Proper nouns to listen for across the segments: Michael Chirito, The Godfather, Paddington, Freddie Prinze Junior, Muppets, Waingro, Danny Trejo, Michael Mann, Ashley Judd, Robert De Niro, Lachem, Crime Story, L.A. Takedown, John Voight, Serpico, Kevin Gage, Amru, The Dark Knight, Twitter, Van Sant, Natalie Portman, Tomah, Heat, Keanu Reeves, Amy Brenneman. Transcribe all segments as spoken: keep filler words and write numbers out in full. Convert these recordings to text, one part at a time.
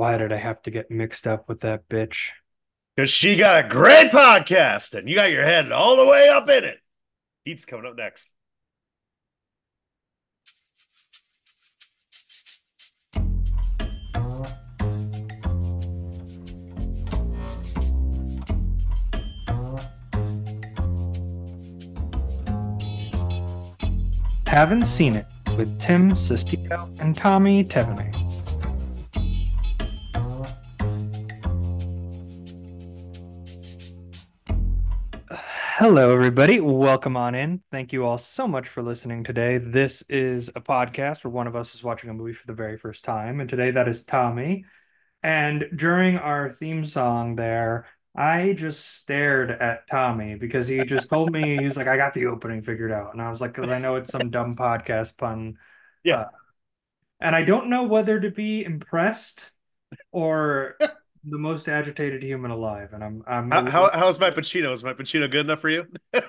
why did I have to get mixed up with that bitch? Because she got a great podcast, and you got your head all the way up in it. Heat's coming up next. Haven't Seen It with Tim Sistico and Tommy Tevene. Hello, everybody. Welcome on in. Thank you all so much for listening today. This is a podcast where one of us is watching a movie for the very first time. And today that is Tommy. And during our theme song there, I just stared at Tommy because he just told me, he was like, I got the opening figured out. And I was like, because I know it's some dumb podcast pun. Yeah. Uh, and I don't know whether to be impressed or the most agitated human alive. And I'm, I'm, how, how, how's my Pacino? Is my Pacino good enough for you? it,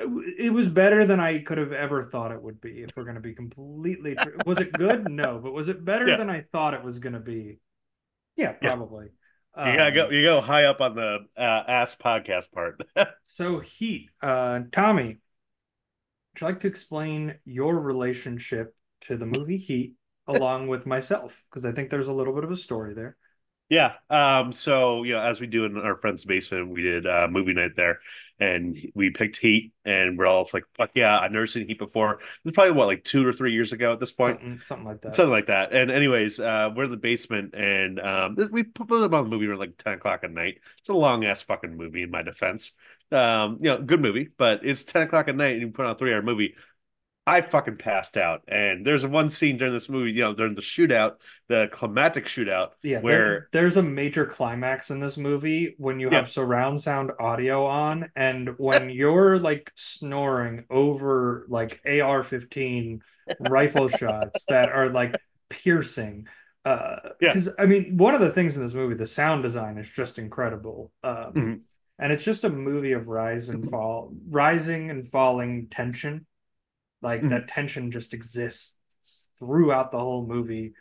it was better than I could have ever thought it would be. If we're going to be completely true. Was it good? No. But was it better yeah. than I thought it was going to be? Yeah, probably. Yeah. You gotta go. You go high up on the uh, ass podcast part. So Heat, uh, Tommy, would you like to explain your relationship to the movie Heat along with myself? Because I think there's a little bit of a story there. Yeah. Um. So you know, as we do in our friend's basement, we did uh, movie night there, and we picked Heat, and we're all like, "Fuck yeah! I've never seen Heat before." It's probably what, like two or three years ago at this point, something, something like that, something like that. And anyways, uh, we're in the basement, and um, we put them on the movie around like ten o'clock at night. It's a long ass fucking movie, in my defense. Um, you know, good movie, but it's ten o'clock at night, and you put on a three-hour movie. I fucking passed out, and there's one scene during this movie, you know, during the shootout, the climactic shootout, yeah, where there, there's a major climax in this movie when you yeah. have surround sound audio on, and when you're like snoring over like A R fifteen rifle shots that are like piercing. Uh, because yeah. I mean, one of the things in this movie, the sound design is just incredible. Um, mm-hmm. And it's just a movie of rise and fall, rising and falling tension. Like mm-hmm. that tension just exists throughout the whole movie,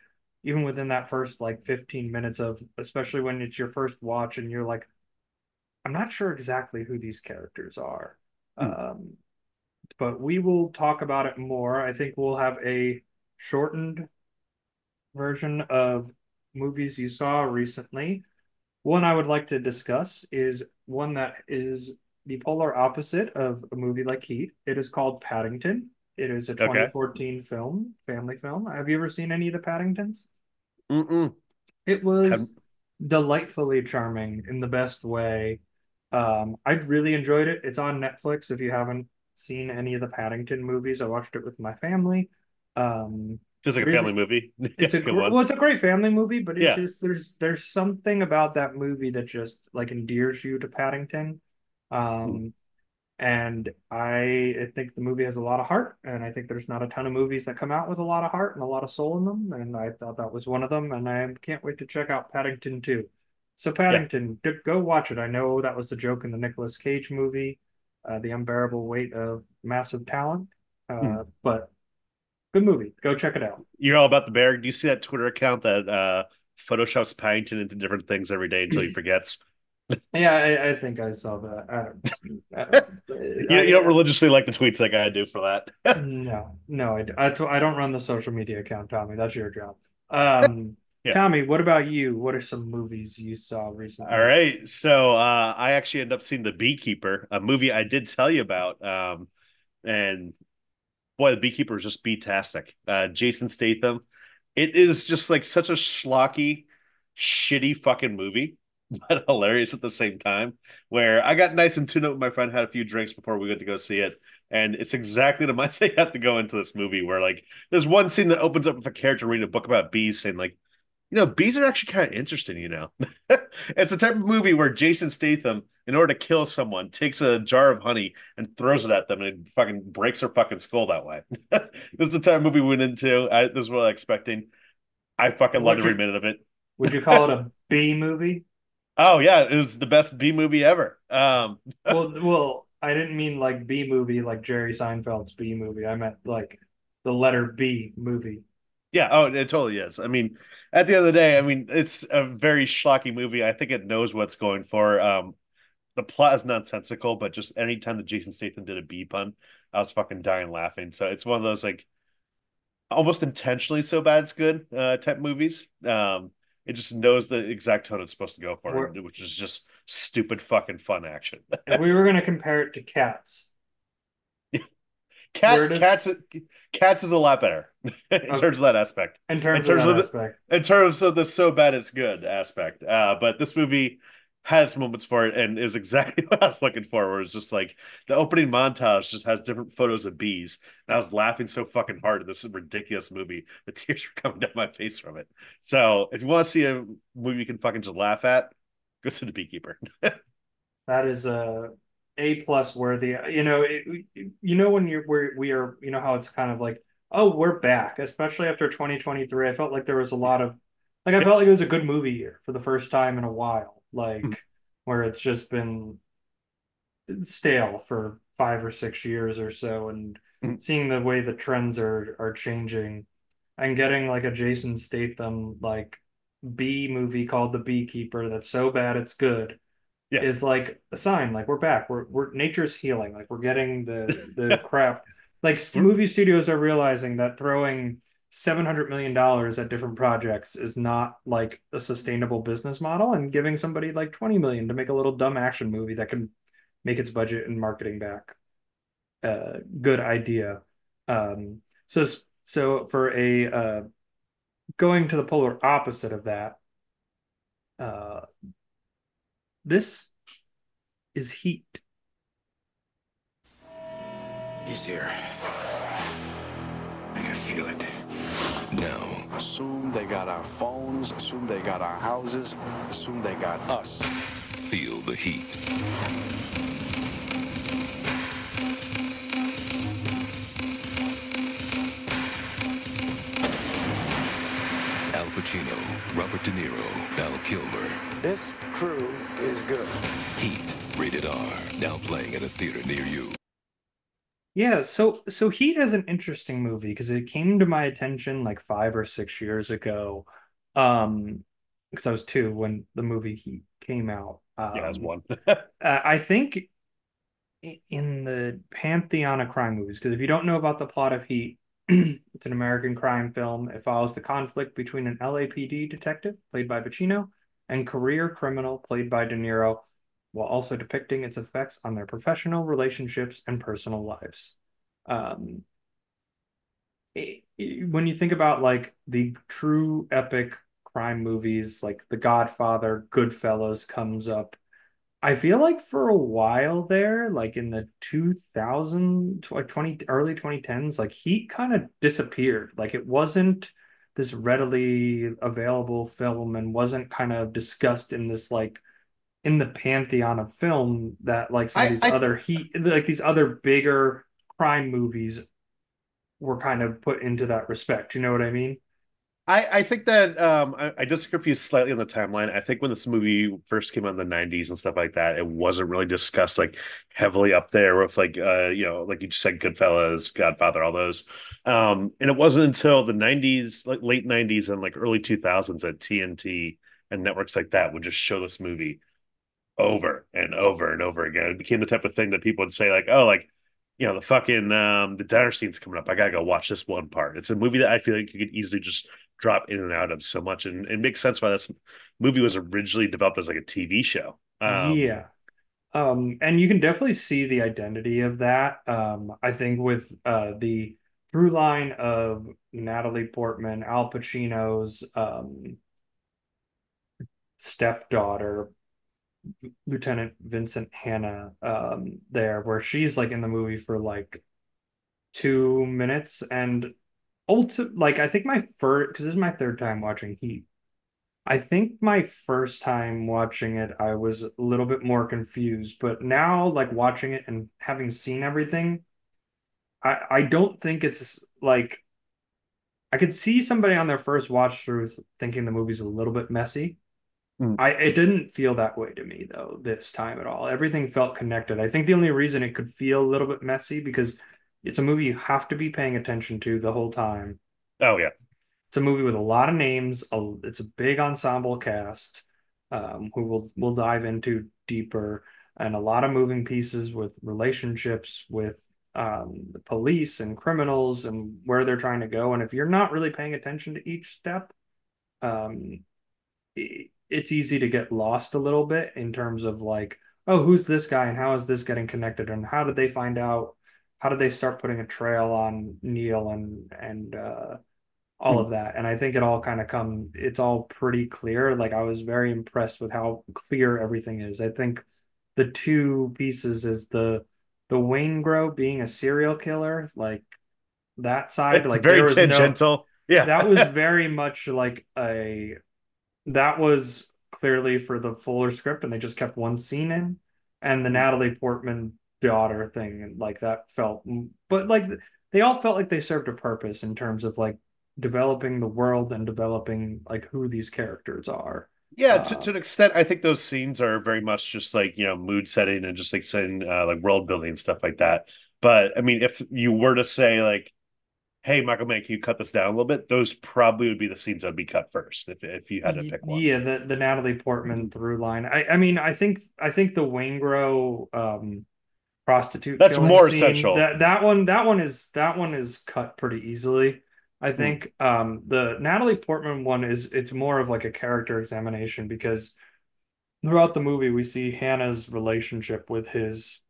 even within that first like fifteen minutes of, especially when it's your first watch and you're like, I'm not sure exactly who these characters are. Mm-hmm. Um, but we will talk about it more. I think we'll have a shortened version of movies you saw recently. One I would like to discuss is one that is the polar opposite of a movie like Heat. It is called Paddington. It is a twenty fourteen okay. film, family film. Have you ever seen any of the Paddingtons? Mm-mm. It was I'm... delightfully charming in the best way. Um, I really enjoyed it. It's on Netflix if you haven't seen any of the Paddington movies. I watched it with my family. Um, it's like really, a family movie. It's a Good one. Well, it's a great family movie, but it's yeah. just there's there's something about that movie that just like endears you to Paddington. Um. Mm. And I, I think the movie has a lot of heart, and I think there's not a ton of movies that come out with a lot of heart and a lot of soul in them, and I thought that was one of them, and I can't wait to check out Paddington two. So Paddington, yeah. go watch it. I know that was the joke in the Nicolas Cage movie, uh, The Unbearable Weight of Massive Talent, uh, mm. but good movie. Go check it out. You're all about the bear. Do you see that Twitter account that uh, photoshops Paddington into different things every day until he forgets? Yeah, I, I think I saw that. I don't, I don't, you, I, you don't religiously like the tweets like I do for that. no, no, I, I, I don't run the social media account, Tommy. That's your job. Um, yeah. Tommy, what about you? What are some movies you saw recently? All right, so uh, I actually ended up seeing The Beekeeper, a movie I did tell you about. Um, and boy, The Beekeeper is just beatastic. Uh, Jason Statham. It is just like such a schlocky, shitty fucking movie, but hilarious at the same time, where I got nice and tuned up with my friend, had a few drinks before we went to go see it, and it's exactly the mindset you have to go into this movie, where like there's one scene that opens up with a character reading a book about bees saying like, you know, bees are actually kind of interesting, you know. It's the type of movie where Jason Statham, in order to kill someone, takes a jar of honey and throws it at them and it fucking breaks their fucking skull that way. This is the type of movie we went into. I, this is what I was expecting. I fucking loved every minute of it. Would you call it a bee movie? Oh yeah, it was the best B movie ever. Um, well, well, I didn't mean like B movie, like Jerry Seinfeld's B movie. I meant like the letter B movie. Yeah, oh, it totally is. I mean, at the end of the day, I mean, it's a very schlocky movie. I think it knows what's going for. Um, the plot is nonsensical, but just any time that Jason Statham did a bee pun, I was fucking dying laughing. So it's one of those, like, almost intentionally so bad it's good uh, type movies. Um, it just knows the exact tone it's supposed to go for, we're, which is just stupid fucking fun action. And we were going to compare it to Cats. Cat, does... Cats Cats is a lot better in okay. terms of that aspect. In terms, in terms of, of the, aspect. In terms of the so bad it's good aspect. Uh, but this movie has moments for it, and is exactly what I was looking for, where it's just like the opening montage just has different photos of bees. And I was laughing so fucking hard at this ridiculous movie. The tears were coming down my face from it. So if you want to see a movie you can fucking just laugh at, go to The Beekeeper. That is a... A plus worthy, you know. It, you know when you're where we are, you know how it's kind of like, oh, we're back, especially after twenty twenty-three. I felt like there was a lot of, like, I felt like it was a good movie year for the first time in a while, like mm-hmm. where it's just been stale for five or six years or so, and mm-hmm. seeing the way the trends are are changing, and getting like a Jason Statham like bee movie called The Beekeeper that's so bad it's good. Yeah. Is like a sign, like we're back, we're we're nature's healing, like we're getting the the crap. Like movie studios are realizing that throwing seven hundred million dollars at different projects is not like a sustainable business model, and giving somebody like twenty million to make a little dumb action movie that can make its budget and marketing back. Uh, good idea. Um, so so for a uh, going to the polar opposite of that. Uh, This is Heat. He's here. I can feel it. No. Assume they got our phones. Assume they got our houses. Assume they got us. Feel the heat. Al Pacino, Robert De Niro, Val Kilmer. This crew is good. Heat, rated R, now playing at a theater near you. Yeah, so so Heat is an interesting movie because it came to my attention like five or six years ago. Um, because I was two when the movie Heat came out. Um, yeah, I was one. I think in the pantheon of crime movies, because if you don't know about the plot of Heat, it's an American crime film. It follows the conflict between an L A P D detective, played by Pacino, and career criminal, played by De Niro, while also depicting its effects on their professional relationships and personal lives. Um, it, it, when you think about like the true epic crime movies, like The Godfather, Goodfellas comes up. I feel like for a while there, like in the two thousand, twenty, early twenty tens, like Heat kind of disappeared. Like it wasn't this readily available film and wasn't kind of discussed in this, like in the pantheon of film that like some I, of these I, other Heat, like these other bigger crime movies were kind of put into that respect. You know what I mean? I, I think that um, I, I disagree with you slightly on the timeline. I think when this movie first came out in the nineties and stuff like that, it wasn't really discussed like heavily up there with like, uh, you know, like you just said, Goodfellas, Godfather, all those. Um, and it wasn't until the nineties, like late nineties and like early two thousands that T N T and networks like that would just show this movie over and over and over again. It became the type of thing that people would say like, oh, like, you know, the fucking um, the diner scene's coming up. I got to go watch this one part. It's a movie that I feel like you could easily just drop in and out of so much, and it makes sense why this movie was originally developed as like a T V show. Um, yeah, um, and you can definitely see the identity of that. Um, I think with uh, the through line of Natalie Portman, Al Pacino's um, stepdaughter, Lieutenant Vincent Hanna, um, there, where she's like in the movie for like two minutes and. Ultimately, like I think my first, because this is my third time watching Heat. I think my first time watching it, I was a little bit more confused. But now, like watching it and having seen everything, I I don't think it's like I could see somebody on their first watch through thinking the movie's a little bit messy. Mm. I it didn't feel that way to me though this time at all. Everything felt connected. I think the only reason it could feel a little bit messy because. It's a movie you have to be paying attention to the whole time. Oh, yeah. It's a movie with a lot of names. It's a big ensemble cast um, who we'll, we'll dive into deeper, and a lot of moving pieces with relationships with um, the police and criminals and where they're trying to go. And if you're not really paying attention to each step, um, it, it's easy to get lost a little bit in terms of like, oh, who's this guy and how is this getting connected? And how did they find out? How did they start putting a trail on Neil and, and, uh, all of that? And I think it all kind of come, it's all pretty clear. Like, I was very impressed with how clear everything is. I think the two pieces is the, the Waingro being a serial killer, like that side, it's like very there was tangential. No, yeah. That was very much like a, that was clearly for the fuller script and they just kept one scene in, and the Natalie Portman daughter thing. And like that felt, but like they all felt like they served a purpose in terms of like developing the world and developing like who these characters are. Yeah, to, to an extent, I think those scenes are very much just like, you know, mood setting and just like setting uh, like world building and stuff like that. But I mean, if you were to say like, hey, Michael Mann, can you cut this down a little bit? Those probably would be the scenes that would be cut first if if you had to pick one. Yeah, the, the Natalie Portman through line. I, I mean, I think I think the Waingro um, prostitute. That's more scene, essential. That that one that one is that one is cut pretty easily. I think um, the Natalie Portman one is, it's more of like a character examination, because throughout the movie we see Hannah's relationship with his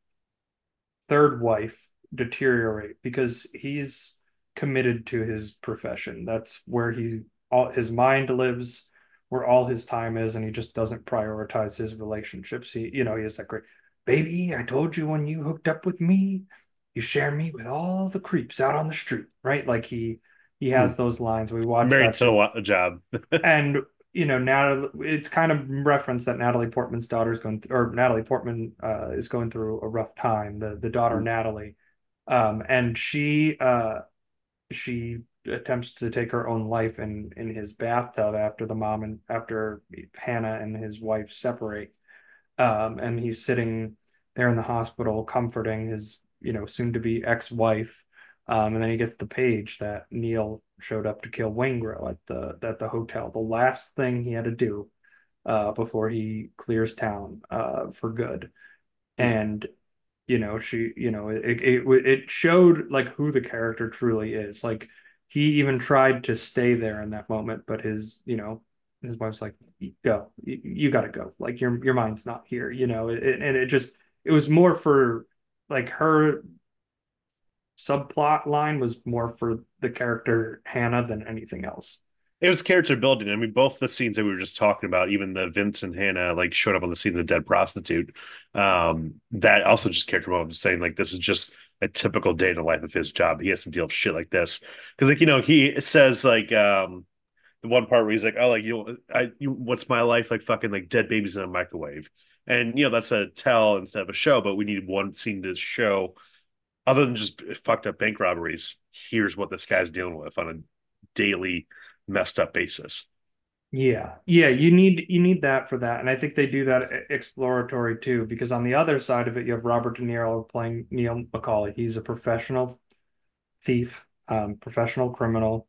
third wife deteriorate because he's committed to his profession. That's where he all his mind lives, where all his time is, and he just doesn't prioritize his relationships. He, you know, he is that great, baby, I told you when you hooked up with me, you share me with all the creeps out on the street, right? Like he. He has those lines. We watched Married that to a Job. And, you know, now it's kind of referenced that Natalie Portman's daughter's going, th- or Natalie Portman uh, is going through a rough time, the, the daughter, mm-hmm. Natalie. Um, and she uh, she attempts to take her own life in, in his bathtub after the mom and after Hannah and his wife separate. Um, and he's sitting there in the hospital comforting his, you know, soon to be ex-wife. Um, and then he gets the page that Neil showed up to kill Waingro at the at the hotel. The last thing he had to do uh, before he clears town uh, for good. And you know, she, you know, it it it showed like who the character truly is. Like he even tried to stay there in that moment, but his, you know, his wife's like, go, you, you got to go. Like your your mind's not here, you know. It, and it just it was more for like her. Subplot line was more for the character Hannah than anything else. It was character building. I mean, both the scenes that we were just talking about, even the Vincent Hanna like showed up on the scene of the dead prostitute. Um, that also just character building, saying like this is just a typical day in the life of his job. He has to deal with shit like this because, like, you know, he says like um the one part where he's like, oh, like you, I, you, what's my life like? Fucking like dead babies in a microwave, and you know that's a tell instead of a show. But we need one scene to show. Other than just fucked up bank robberies, here's what this guy's dealing with on a daily messed up basis. Yeah. Yeah. You need, you need that for that. And I think they do that exploratory too, because on the other side of it, you have Robert De Niro playing Neil McCauley. He's a professional thief, um, professional criminal.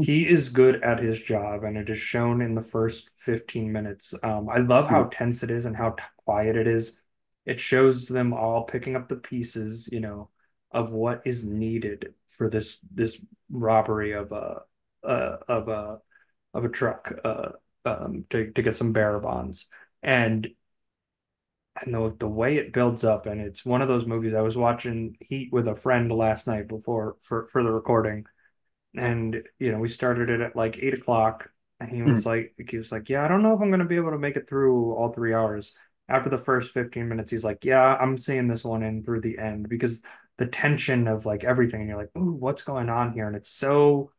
He is good at his job, and it is shown in the first fifteen minutes. Um, I love how tense it is and how t- quiet it is. It shows them all picking up the pieces, you know, of what is needed for this this robbery of a uh, of a of a truck uh, um, to to get some bearer bonds, and and the the way it builds up, and it's one of those movies. I was watching Heat with a friend last night before for for the recording, and you know we started it at like eight o'clock, and he was mm. like he was like yeah, I don't know if I'm going to be able to make it through all three hours. After the first fifteen minutes, he's like, yeah, I'm seeing this one in through the end, because the tension of like everything, and you're like, ooh, what's going on here? And it's so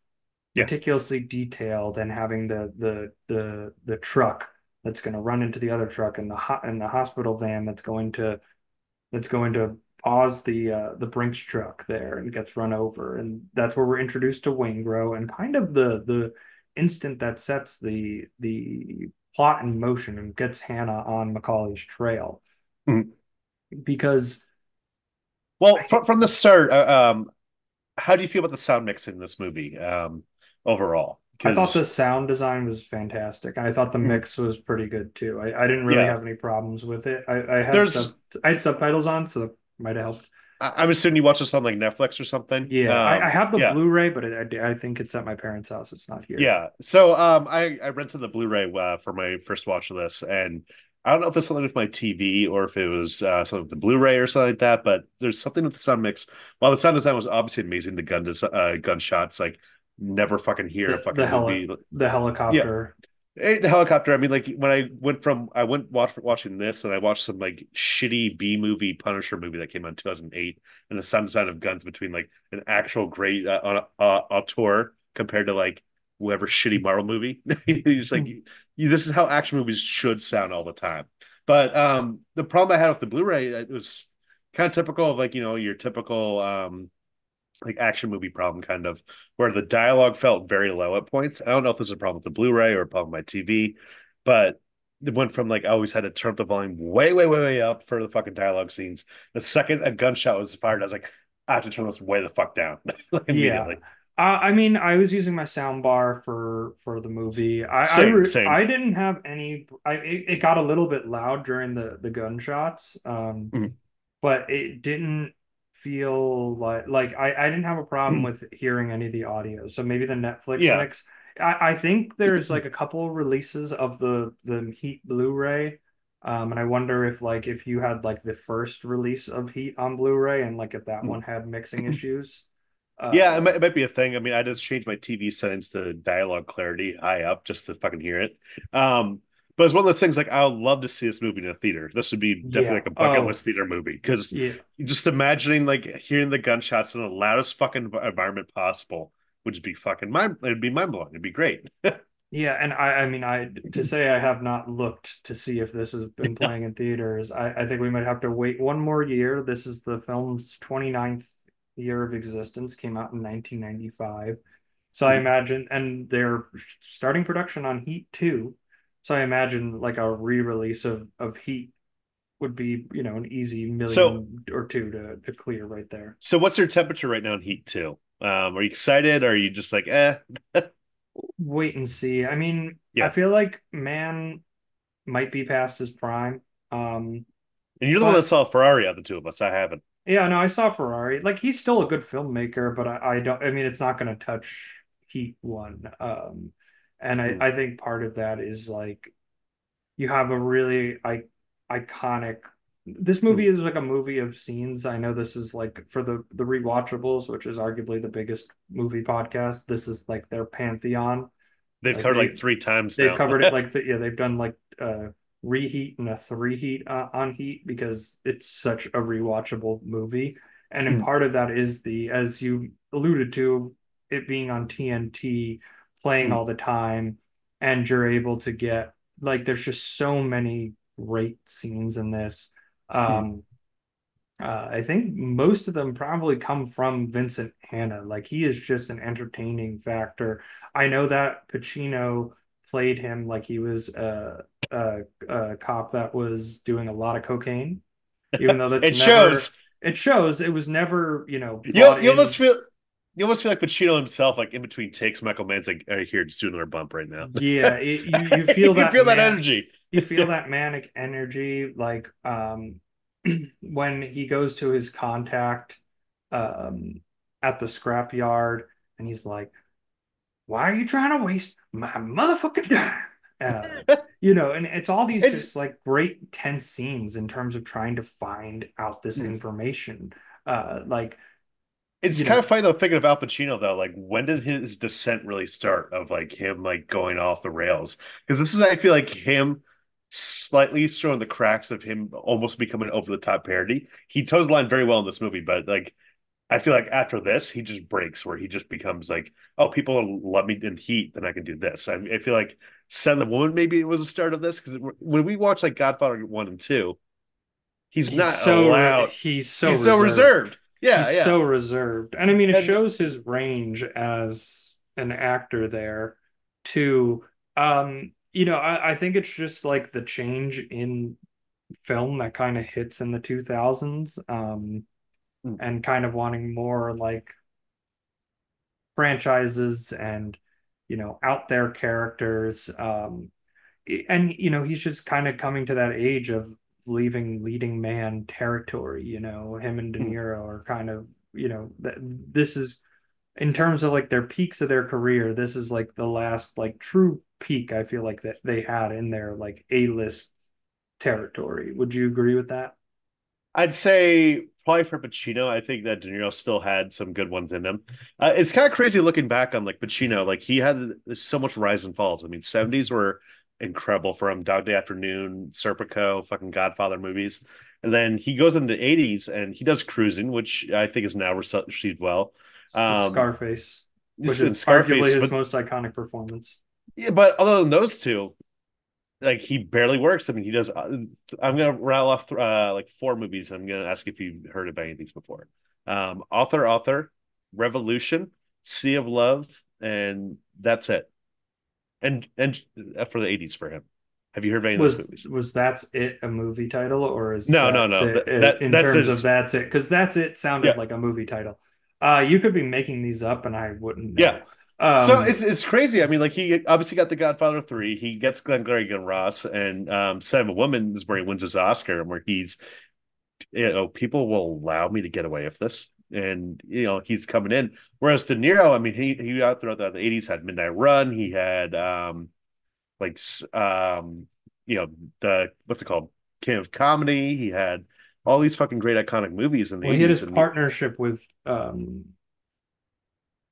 yeah. meticulously detailed, and having the the the the truck that's going to run into the other truck, and the ho- and the hospital van that's going to that's going to pause the uh, the Brinks truck there and gets run over, and that's where we're introduced to Waingro, and kind of the the instant that sets the the plot in motion and gets Hannah on McCauley's trail. Mm-hmm. Because well from, from the start uh, um how do you feel about the sound mixing in this movie um overall? I thought the sound design was fantastic. I thought the mix was pretty good too. I, I didn't really yeah. have any problems with it. I, I had There's... Sub, I had subtitles on, so that might have helped. I'm assuming you watch this on like Netflix or something. Yeah, um, I, I have the yeah. Blu-ray, but it, I, I think it's at my parents' house. It's not here. Yeah, so um, I, I rented the Blu-ray uh, for my first watch of this, and I don't know if it's something with my T V or if it was uh, something with the Blu-ray or something like that. But there's something with the sound mix. While the sound design was obviously amazing, the gun des- uh, gunshots like never fucking hear the, a fucking the heli- movie. The helicopter. Yeah. The helicopter. I mean, like when I went from I went watch, watching this, and I watched some like shitty B movie Punisher movie that came out in two thousand eight, and the sound design of guns between like an actual great uh, uh, auteur compared to like whatever shitty Marvel movie. You're just like, you, you, this is how action movies should sound all the time. But um, the problem I had with the Blu-ray, it was kind of typical of like you know your typical um, like action movie problem, kind of where the dialogue felt very low at points. I don't know if this is a problem with the Blu-ray or a problem with my T V, but it went from like I always had to turn up the volume way, way, way, way up for the fucking dialogue scenes. The second a gunshot was fired, I was like, I have to turn this way the fuck down. Like, immediately. Yeah. Uh, I mean, I was using my sound bar for, for the movie. I same, I, re- same. I didn't have any. I it, it got a little bit loud during the the gunshots, um, mm-hmm. but it didn't feel like like I, I didn't have a problem with hearing any of the audio, so maybe the Netflix yeah. mix. I, I think there's like a couple releases of the the Heat Blu-ray, um and I wonder if like if you had like the first release of Heat on Blu-ray and like if that one had mixing issues. Uh, yeah, it might, it might be a thing. I mean, I just changed my T V settings to dialogue clarity high up just to fucking hear it. um But it's one of those things, like, I would love to see this movie in a theater. This would be definitely yeah. like a bucket oh. list theater movie. Because yeah. just imagining, like, hearing the gunshots in the loudest fucking environment possible would just be fucking mind, it'd be mind-blowing. It'd be great. yeah, and I, I mean, I to say I have not looked to see if this has been playing in theaters, I, I think we might have to wait one more year. This is the film's twenty-ninth year of existence, came out in nineteen ninety-five. So mm-hmm. I imagine, and they're starting production on Heat two. So I imagine like a re-release of, of Heat would be, you know, an easy million so, or two to, to clear right there. So what's your temperature right now in Heat two? Um, are you excited? Or are you just like, eh? Wait and see. I mean, yeah. I feel like Mann might be past his prime. Um, and you're but, the one that saw Ferrari out of the two of us. I haven't. Yeah, no, I saw Ferrari. Like, he's still a good filmmaker, but I, I don't, I mean, it's not going to touch Heat one. Um And I, I think part of that is, like, you have a really I- iconic... This movie is, like, a movie of scenes. I know this is, like, for the, the rewatchables, which is arguably the biggest movie podcast. This is, like, their pantheon. They've like, covered, they, like, three times They've now. covered it, like, the, yeah, they've done, like, uh, reheat and a three-heat uh, on Heat because it's such a rewatchable movie. And mm. in part of that is the, as you alluded to, it being on T N T... playing all the time, and you're able to get like there's just so many great scenes in this. um hmm. uh, I think most of them probably come from Vincent Hanna. Like, he is just an entertaining factor. I know that Pacino played him like he was a, a, a cop that was doing a lot of cocaine, even though that's it never, shows it shows it was never, you know, you, you almost feel You almost feel like Pacino himself, like in between takes, Michael Mann's like, "All right, here, just do another bump right now." Yeah, it, you, you feel that. You feel man- that energy. You feel that manic energy, like um, when he goes to his contact um, at the scrapyard, and he's like, "Why are you trying to waste my motherfucking time?" Uh, you know, and it's all these it's... just like great tense scenes in terms of trying to find out this information, uh, like. It's you kind know. of funny though, thinking of Al Pacino though. Like, when did his descent really start? Of like him like going off the rails? Because this is, I feel like, him slightly showing the cracks of him almost becoming over the top parody. He toes the line very well in this movie, but like, I feel like after this, he just breaks where he just becomes like, oh, people love me in Heat, then I can do this. I, I feel like Son of the Woman maybe it was the start of this, because when we watch like Godfather one and two, he's, he's not so allowed. Re- he's so he's reserved. so reserved. Yeah, he's yeah. so reserved. And I mean, it and, shows his range as an actor there, too. Um, you know, I, I think it's just like the change in film that kind of hits in the two thousands, um, mm. and kind of wanting more like franchises and you know, out there characters. Um, and, you know, he's just kind of coming to that age of leaving leading man territory. You know, him and De Niro are kind of, you know, th- this is, in terms of like their peaks of their career, this is like the last like true peak I feel like that they had in their like A-list territory. Would you agree with that? I'd say probably for Pacino, I think that De Niro still had some good ones in him. Uh, it's kind of crazy looking back on like Pacino, like he had so much rise and falls. I mean, seventies were incredible for him. Dog Day Afternoon, Serpico, fucking Godfather movies. And then he goes into the eighties and he does Cruising, which I think is now received well. Um, Scarface, which is Scarface, arguably his but, most iconic performance. Yeah, but other than those two, like he barely works. I mean, he does. Uh, I'm gonna rattle off uh, like four movies. I'm gonna ask if you've heard of any of these before. Um, Author, Author, Revolution, Sea of Love, and that's it. And and for the eighties for him. Have you heard of any was, of those movies? Was That's It a movie title, or is no no no it, that, in that's terms his... of That's It? Because That's It sounded yeah. like a movie title. Uh, you could be making these up, and I wouldn't know. Yeah. Um, so it's it's crazy. I mean, like he obviously got The Godfather three. He gets Glengarry Glen Ross, and um, Son of a Woman is where he wins his Oscar, and where he's, you know, people will allow me to get away with this, and you know he's coming in. Whereas De Niro, I mean, he he out throughout the eighties had Midnight Run. He had um, like um, you know the what's it called, King of Comedy. He had all these fucking great iconic movies. In the well, he had his partnership the- with um,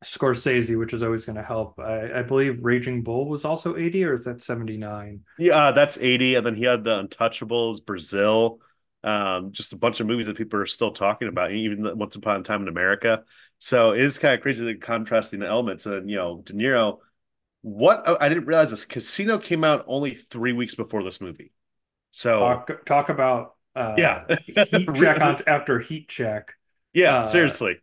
Scorsese, which is always going to help. I, I believe Raging Bull was also eighty, or is that seventy-nine? Yeah, that's eighty. And then he had The Untouchables, Brazil, um, just a bunch of movies that people are still talking about, even Once Upon a Time in America. So it is kind of crazy, like, contrasting the elements. And, you know, De Niro, what oh, I didn't realize this, Casino came out only three weeks before this movie. So talk, talk about. Uh, yeah, heat check on, after heat check. Yeah, uh, seriously.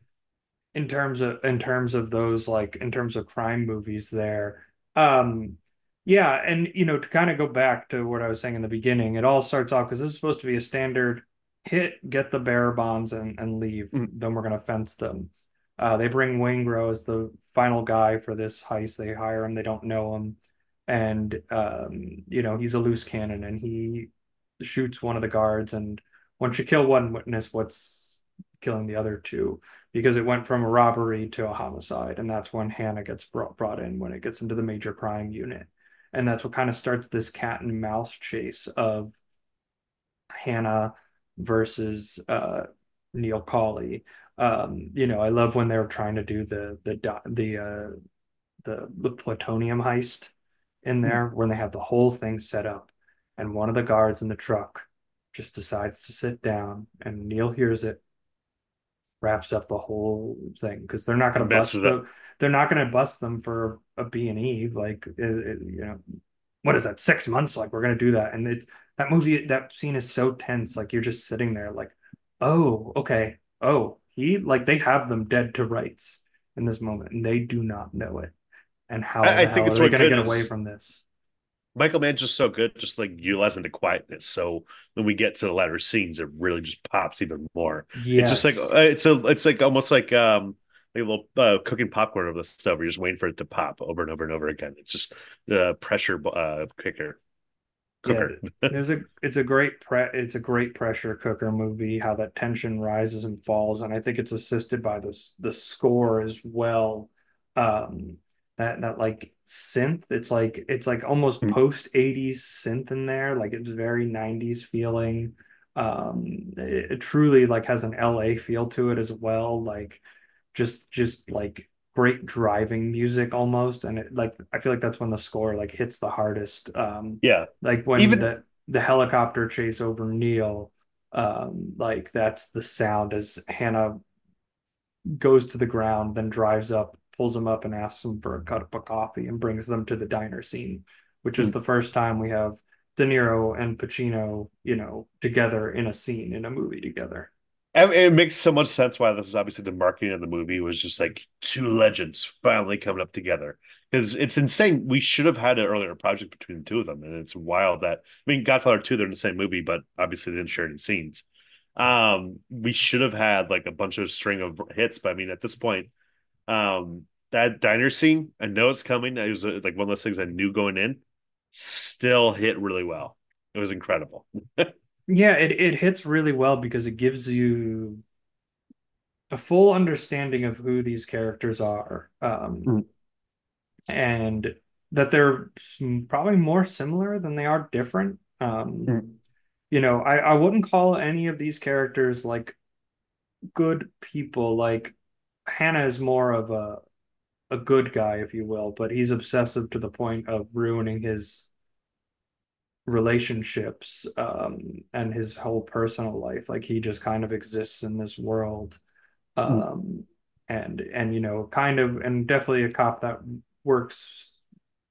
In terms of in terms of those like in terms of crime movies, there, um, yeah, and you know to kind of go back to what I was saying in the beginning, it all starts off because this is supposed to be a standard hit, get the bearer bonds and and leave. Mm-hmm. Then we're gonna fence them. Uh, they bring Waingro as the final guy for this heist. They hire him. They don't know him, and um, you know he's a loose cannon, and he shoots one of the guards, and once you kill one witness, what's killing the other two? Because it went from a robbery to a homicide, and that's when Hanna gets brought, brought in, when it gets into the major crime unit. And that's what kind of starts this cat and mouse chase of Hanna versus uh Neil McCauley. Um you know I love when they were trying to do the the the uh the, the plutonium heist in there, when they had the whole thing set up. And one of the guards in the truck just decides to sit down, and Neil hears it, wraps up the whole thing, because they're not going to bust them. They're not going to bust them for a B and E. Like, is it, you know, what is that? Six months? Like, we're going to do that. And it that movie, that scene is so tense. Like, you're just sitting there, like, oh, okay, oh, he like they have them dead to rights in this moment, and they do not know it. And how I, I think it's are they going to get away from this? Michael Mann's just so good, just like utilizing the quietness. So when we get to the latter scenes, it really just pops even more. Yes. It's just like it's a, it's like almost like um, like a little uh, cooking popcorn over the stove. You're just waiting for it to pop over and over and over again. It's just the uh, pressure uh, cooker. Cooker. Yeah, there's a it's a great pre- it's a great pressure cooker movie. How that tension rises and falls, and I think it's assisted by the the score as well. Um, that that like. synth it's like it's like almost mm-hmm. post eighties synth in there, like it's very nineties feeling. Um it, it truly like has an L A feel to it as well, like just just like great driving music almost. And it, like I feel like that's when the score like hits the hardest. Um yeah like when Even... the the helicopter chase over Neil, um like that's the sound as Hanna goes to the ground, then drives up, pulls them up and asks them for a cup of coffee, and brings them to the diner scene, which is mm-hmm. the first time we have De Niro and Pacino, you know, together in a scene, in a movie together. And it makes so much sense why this is obviously the marketing of the movie was just like two legends finally coming up together. Because it's insane. We should have had an earlier project between the two of them. And it's wild that, I mean, Godfather two, they're in the same movie, but obviously they didn't share any scenes. Um, we should have had like a bunch of string of hits, but I mean, at this point, um that diner scene, I know it's coming. It was like one of those things I knew going in. Still hit really well. It was incredible. Yeah, it, it hits really well because it gives you a full understanding of who these characters are. Um, mm. And that they're probably more similar than they are different. Um, mm. You know, I, I wouldn't call any of these characters like good people. Like Hanna is more of a a good guy, if you will, but he's obsessive to the point of ruining his relationships um, and his whole personal life. Like he just kind of exists in this world. Um, mm. And, and, you know, kind of, and definitely a cop that works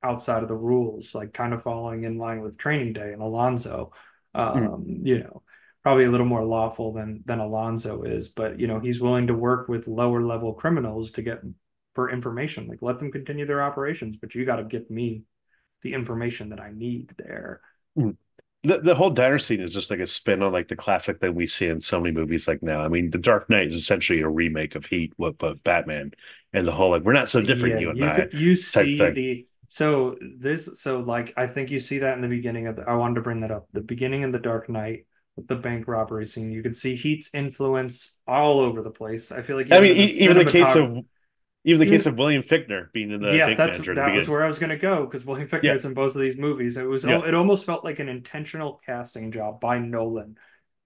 outside of the rules, like kind of following in line with Training Day and Alonzo, um, mm. you know, probably a little more lawful than, than Alonzo is, but, you know, he's willing to work with lower level criminals to get for information, like let them continue their operations, but you got to give me the information that I need there. Mm. The the whole diner scene is just like a spin on like the classic that we see in so many movies like now. I mean, The Dark Knight is essentially a remake of Heat with, with Batman, and the whole like we're not so different, yeah, you and you I. Could, you see thing. the so this so like I think you see that in the beginning of the, I wanted to bring that up the beginning of The Dark Knight with the bank robbery scene. You could see Heat's influence all over the place. I feel like even I mean the even the case of even the case of William Fichtner being in the yeah, bank that's, manager. That beginning. was where I was going to go because William Fichtner is yeah. in both of these movies. It was yeah. it almost felt like an intentional casting job by Nolan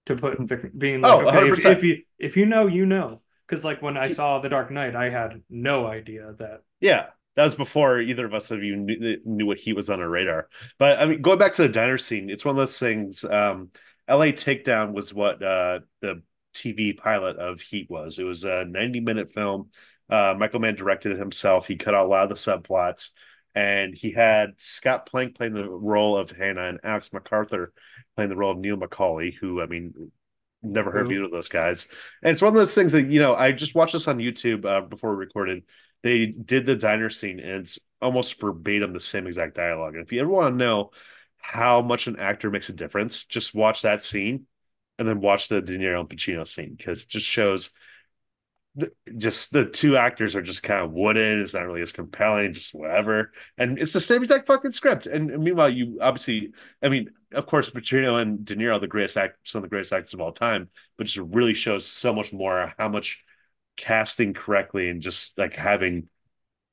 to put Fichtner being like, oh, okay, if, if you if you know, you know, because like when I saw The Dark Knight, I had no idea that. Yeah, that was before either of us of you knew, knew what he was on our radar. But I mean, going back to the diner scene, it's one of those things. Um, L A Takedown was what uh, the T V pilot of Heat was. It was a ninety minute film. Uh, Michael Mann directed it himself. He cut out a lot of the subplots, and he had Scott Plank playing the role of Hanna and Alex MacArthur playing the role of Neil McCauley, who, I mean, never heard Ooh. of either of those guys. And it's one of those things that, you know, I just watched this on YouTube uh, before we recorded. They did the diner scene, and it's almost verbatim the same exact dialogue. And if you ever want to know how much an actor makes a difference, just watch that scene and then watch the De Niro and Pacino scene, because it just shows... just the two actors are just kind of wooden. It's not really as compelling, just whatever. And it's the same exact fucking script. And, and meanwhile, you obviously, I mean, of course, Pacino and De Niro are the greatest act, some of the greatest actors of all time, but just really shows so much more how much casting correctly and just like having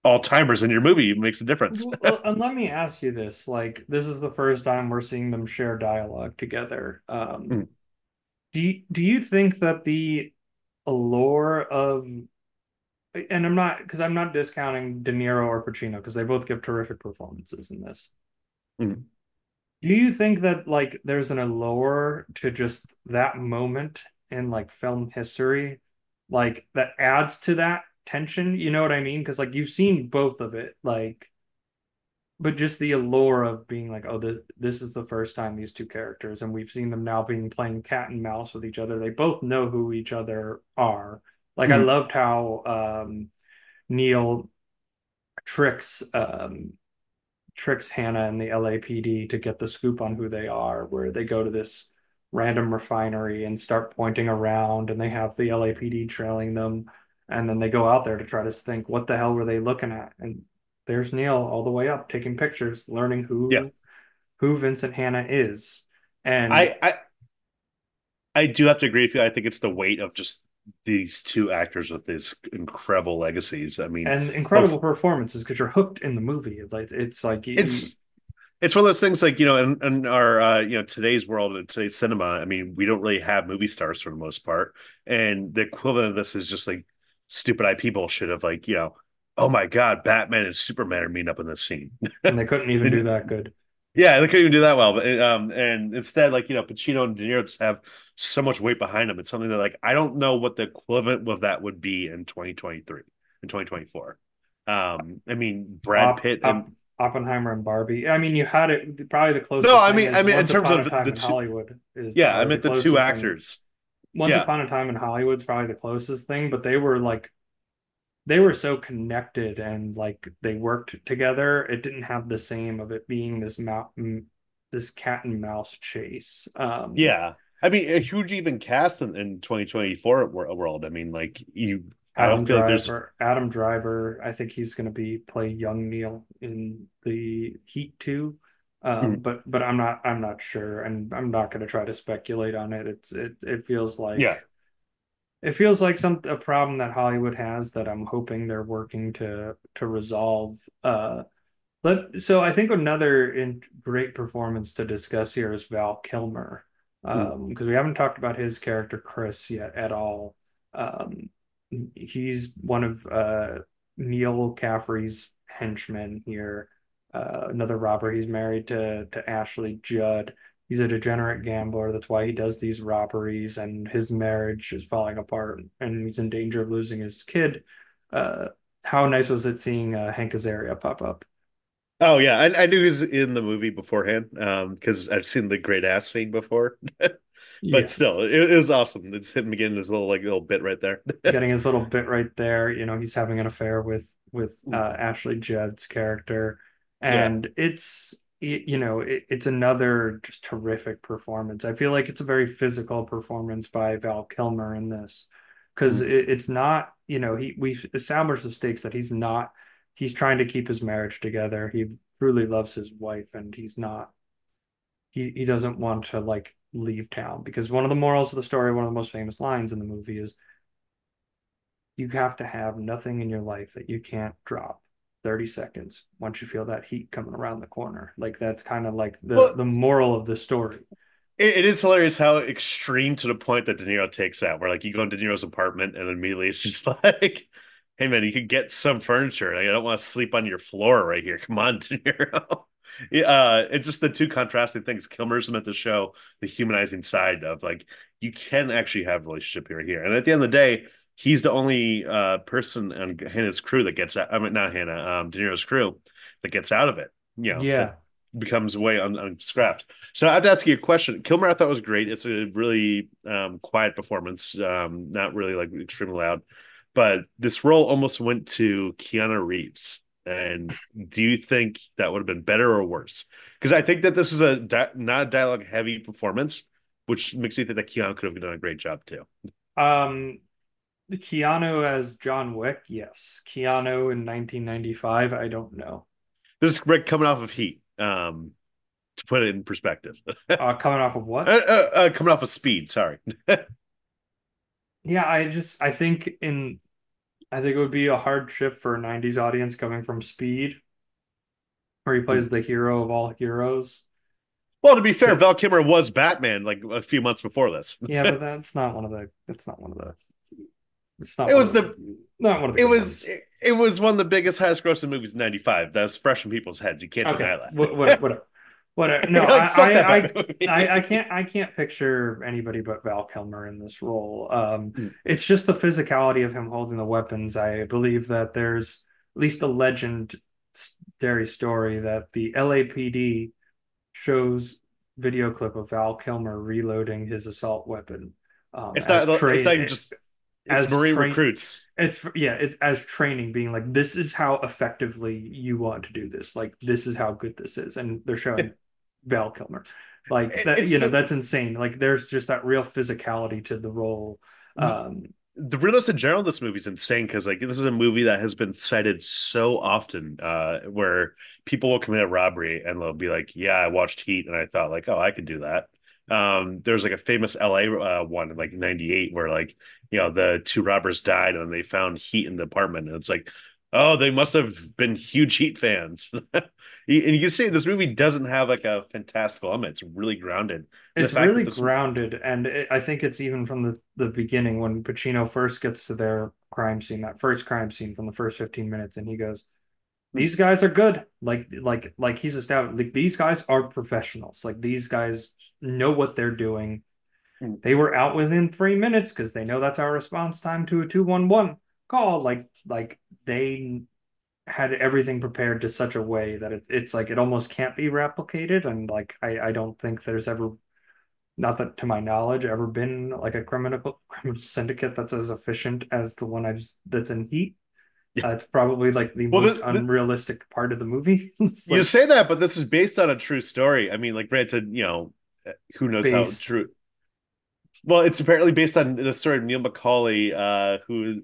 all timers in your movie makes a difference. Well, and let me ask you this: like, this is the first time we're seeing them share dialogue together. Um, mm. Do you, do you think that the allure of, and I'm not, because I'm not discounting De Niro or Pacino because they both give terrific performances in this. Mm-hmm. Do you think that like there's an allure to just that moment in like film history, like that adds to that tension? You know what I mean? Because like you've seen both of it, like, but just the allure of being like, oh, this, this is the first time these two characters, and we've seen them now being playing cat and mouse with each other. They both know who each other are. Like, mm-hmm. I loved how um, Neil tricks um, tricks Hanna and the L A P D to get the scoop on who they are, where they go to this random refinery and start pointing around, and they have the L A P D trailing them, and then they go out there to try to think, what the hell were they looking at? And there's Neil all the way up taking pictures, learning who yeah. who Vincent Hanna is. And I, I I do have to agree with you. I think it's the weight of just these two actors with these incredible legacies. I mean, and incredible of, performances, because you're hooked in the movie. It's like it's like it's it's one of those things like, you know, in, in our uh, you know, today's world and today's cinema, I mean, we don't really have movie stars for the most part. And the equivalent of this is just like stupid I P bullshit of like, you know, oh my God, Batman and Superman are meeting up in this scene. And they couldn't even do that good. Yeah, they couldn't even do that well. But um, and instead, like, you know, Pacino and De Niro just have so much weight behind them. It's something that, like, I don't know what the equivalent of that would be in twenty twenty-three and twenty twenty-four. Um, I mean, Brad Pitt Op- and Oppenheimer and Barbie. I mean, you had it probably the closest. No, I mean, I mean, in terms of the two, Hollywood. Yeah, I meant the, the two actors. Thing. Once yeah. Upon a Time in Hollywood's probably the closest thing, but they were like. They were so connected and like they worked together. It didn't have the same of it being this mountain, this cat and mouse chase. Um, yeah. I mean, who'd you even cast in, in twenty twenty-four world? I mean, like you Adam I don't feel Driver, like there's Adam Driver. I think he's going to be play young Neil in the Heat two. Um, mm. But but I'm not I'm not sure, and I'm not going to try to speculate on it. It's it it feels like yeah. It feels like some a problem that Hollywood has that I'm hoping they're working to to resolve. Uh, let so I think another in, great performance to discuss here is Val Kilmer, because um, mm. we haven't talked about his character Chris yet at all. Um, he's one of uh, Neil Caffrey's henchmen here, uh, another robber. He's married to to Ashley Judd. He's a degenerate gambler. That's why he does these robberies, and his marriage is falling apart, and he's in danger of losing his kid. Uh, how nice was it seeing uh, Hank Azaria pop up? Oh yeah, I, I knew he was in the movie beforehand because um, I've seen the great ass scene before. But yeah. still, it, it was awesome. It's him getting his little like little bit right there. Getting his little bit right there. You know, he's having an affair with with uh, Ashley Judd's character, and yeah. it's you know it, it's another just terrific performance. I feel like it's a very physical performance by Val Kilmer in this, because mm. it, it's not you know he we've established the stakes that he's not he's trying to keep his marriage together. He truly loves his wife, and he's not he he doesn't want to like. leave town, because one of the morals of the story, one of the most famous lines in the movie is you have to have nothing in your life that you can't drop thirty seconds once you feel that heat coming around the corner. Like that's kind of like the, well, the moral of the story. It, it is hilarious how extreme to the point that De Niro takes that, where like you go into De Niro's apartment and immediately it's just like, hey man, you could get some furniture. Like, I don't want to sleep on your floor right here. Come on, De Niro. Uh, it's just the two contrasting things. Kilmer's meant to show the humanizing side of like you can actually have a relationship here, here, and at the end of the day, he's the only uh, person on Hannah's crew that gets out. I mean, not Hanna, um, De Niro's crew that gets out of it. You know, yeah, becomes way un- unscrapped. So I have to ask you a question. Kilmer, I thought was great. It's a really um, quiet performance, um, not really like extremely loud, but this role almost went to Keanu Reeves. And do you think that would have been better or worse? Because I think that this is a di- not a dialogue heavy performance, which makes me think that Keanu could have done a great job too. Um, Keanu as John Wick, yes. Keanu in nineteen ninety-five, I don't know. This is Rick coming off of Heat, um, to put it in perspective. uh, coming off of what? Uh, uh, uh, coming off of Speed. Sorry. yeah, I just I think in. I think it would be a hard shift for a nineties audience coming from Speed, where he plays the hero of all heroes. Well, to be fair, Val Kilmer was Batman like a few months before this. yeah, but that's not one of the. That's not one of the. It's not. It was the, the. Not one of the. It was. It, it was one of the biggest, highest-grossing movies in ninety-five. That was fresh in people's heads. You can't okay. deny that. What? What? what Whatever. No, like, I, I, I, I can't. I can't picture anybody but Val Kilmer in this role. Um, mm. It's just the physicality of him holding the weapons. I believe that there's at least a legendary story that the L A P D shows video clip of Val Kilmer reloading his assault weapon. Um, it's not. Tra- it's not even just. It's as Marine tra- recruits. It's yeah. It's as training, being like, this is how effectively you want to do this. Like, this is how good this is, and they're showing. Val Kilmer, like that, it's, you know, that's insane. Like there's just that real physicality to the role. Um, the realness in general, this movie is insane because like this is a movie that has been cited so often, uh, where people will commit a robbery and they'll be like, "Yeah, I watched Heat and I thought like, oh, I could do that." Um, there's like a famous L A uh, one in like ninety-eight where like you know the two robbers died and they found Heat in the apartment and it's like, oh, they must have been huge Heat fans. And you can see this movie doesn't have like a fantastical element. It's really grounded. It's really this... grounded. And it, I think it's even from the, the beginning when Pacino first gets to their crime scene, that first crime scene from the first fifteen minutes. And he goes, these guys are good. Like, like, like he's established, like these guys are professionals. Like these guys know what they're doing. Mm. They were out within three minutes because they know that's our response time to a two one one call. Like, like they had everything prepared to such a way that it, it's like it almost can't be replicated. And like I, I don't think there's ever, not that to my knowledge, ever been like a criminal criminal syndicate that's as efficient as the one I've that's in Heat. Yeah. Uh, it's probably like the well, most the, the, unrealistic part of the movie. Like, you say that, but this is based on a true story. I mean, like granted, you know, who knows based, how it's true. Well, it's apparently based on the story of Neil McCauley, uh, who.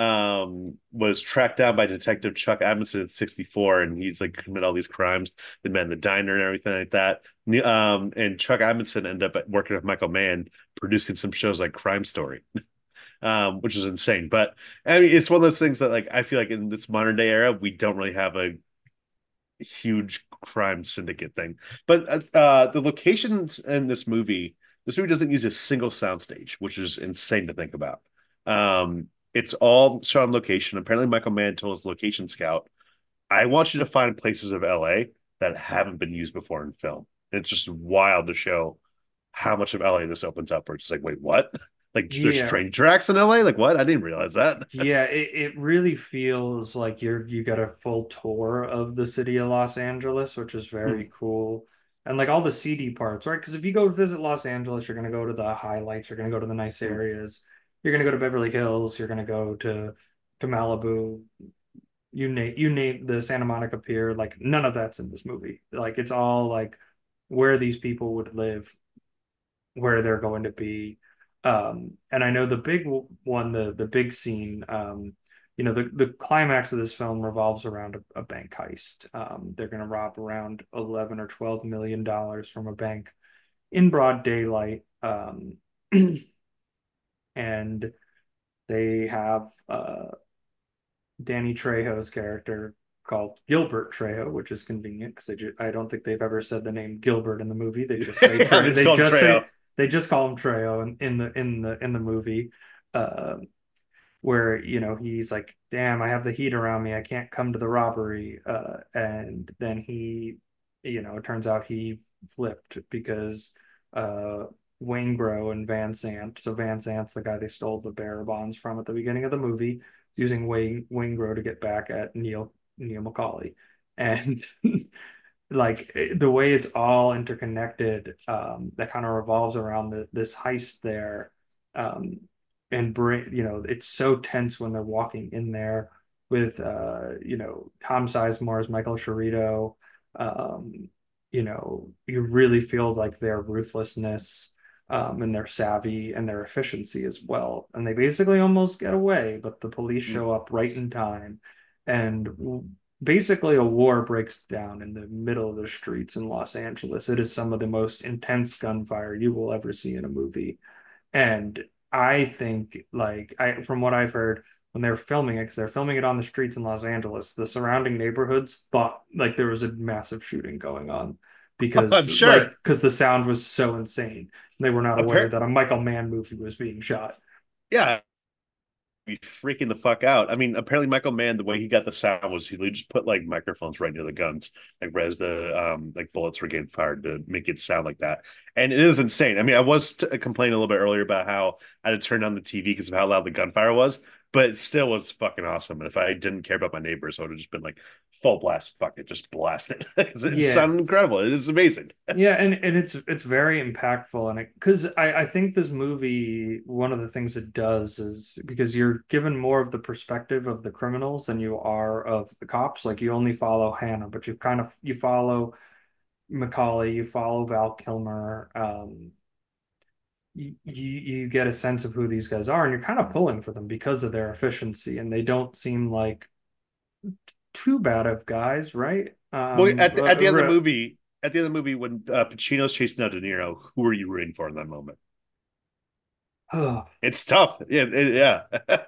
um, was tracked down by Detective Chuck Edmondson in sixty-four, and he's like committed all these crimes, the man in the diner and everything like that. Um, and Chuck Edmondson ended up working with Michael Mann, producing some shows like Crime Story, um, which is insane. But I mean, it's one of those things that, like, I feel like in this modern day era, we don't really have a huge crime syndicate thing. But uh, the locations in this movie, this movie doesn't use a single soundstage, which is insane to think about. Um, it's all shot on location. Apparently, Michael Mann told his location scout, I want you to find places of L A that haven't been used before in film. And it's just wild to show how much of L A this opens up. We're just like, wait, what? Like, there's yeah. train tracks in L A? Like, what? I didn't realize that. Yeah, it, it really feels like you're you got a full tour of the city of Los Angeles, which is very hmm. cool. And like all the seedy parts, right? Because if you go visit Los Angeles, you're going to go to the highlights. You're going to go to the nice areas. You're going to go to Beverly Hills. You're going to go to to Malibu. You name you name the Santa Monica Pier. Like, none of that's in this movie. Like, it's all like where these people would live, where they're going to be. Um, and I know the big one, the the big scene, um, you know, the, the climax of this film revolves around a, a bank heist. Um, they're going to rob around eleven or twelve million dollars from a bank in broad daylight. Um, and they have uh, Danny Trejo's character called Gilbert Trejo, which is convenient because ju- I don't think they've ever said the name Gilbert in the movie. They just say Trejo. They just Trejo. say... They just call him Trejo in, in the in the in the movie, uh, where, you know, he's like, "Damn, I have the heat around me. I can't come to the robbery." Uh, and then he, you know, it turns out he flipped because uh, Waingro and Van Sant. So Van Sant's the guy they stole the bearer bonds from at the beginning of the movie, using Waingro to get back at Neil Neil McCauley, and. Like, the way it's all interconnected, um, that kind of revolves around the, this heist there, um, and bring, you know, it's so tense when they're walking in there with, uh, you know, Tom Sizemore's Michael Chirito. Um, you know, you really feel like their ruthlessness, um, and their savvy and their efficiency as well. And they basically almost get away, but the police show up right in time, and basically a war breaks down in the middle of the streets in Los Angeles. It is some of the most intense gunfire you will ever see in a movie. And I think, like, I from what I've heard, when they're filming it, because they're filming it on the streets in Los Angeles, the surrounding neighborhoods thought like there was a massive shooting going on because I'm sure. like, 'cause the sound was so insane. They were not aware okay. that a Michael Mann movie was being shot. Yeah. Be freaking the fuck out. I mean, apparently Michael Mann, the way he got the sound was he just put like microphones right near the guns, like as the um like bullets were getting fired to make it sound like that. And it is insane. I mean, I was t- complaining a little bit earlier about how I had to turn on the T V because of how loud the gunfire was, but it still was fucking awesome. And if I didn't care about my neighbors, I would have just been like, full blast, fuck it, just blast it. It yeah. sounded incredible. It is amazing. Yeah, and, and it's it's very impactful. And because I, I think this movie, one of the things it does is because you're given more of the perspective of the criminals than you are of the cops. Like, you only follow Hanna, but you kind of, you follow McCauley, you follow Val Kilmer, um, You, you get a sense of who these guys are, and you're kind of pulling for them because of their efficiency, and they don't seem like too bad of guys, right? Um, well, at the, at the end of the movie, at the end of the movie, when uh, Pacino's chasing out De Niro, who are you rooting for in that moment? Oh, it's tough. Yeah, it, yeah.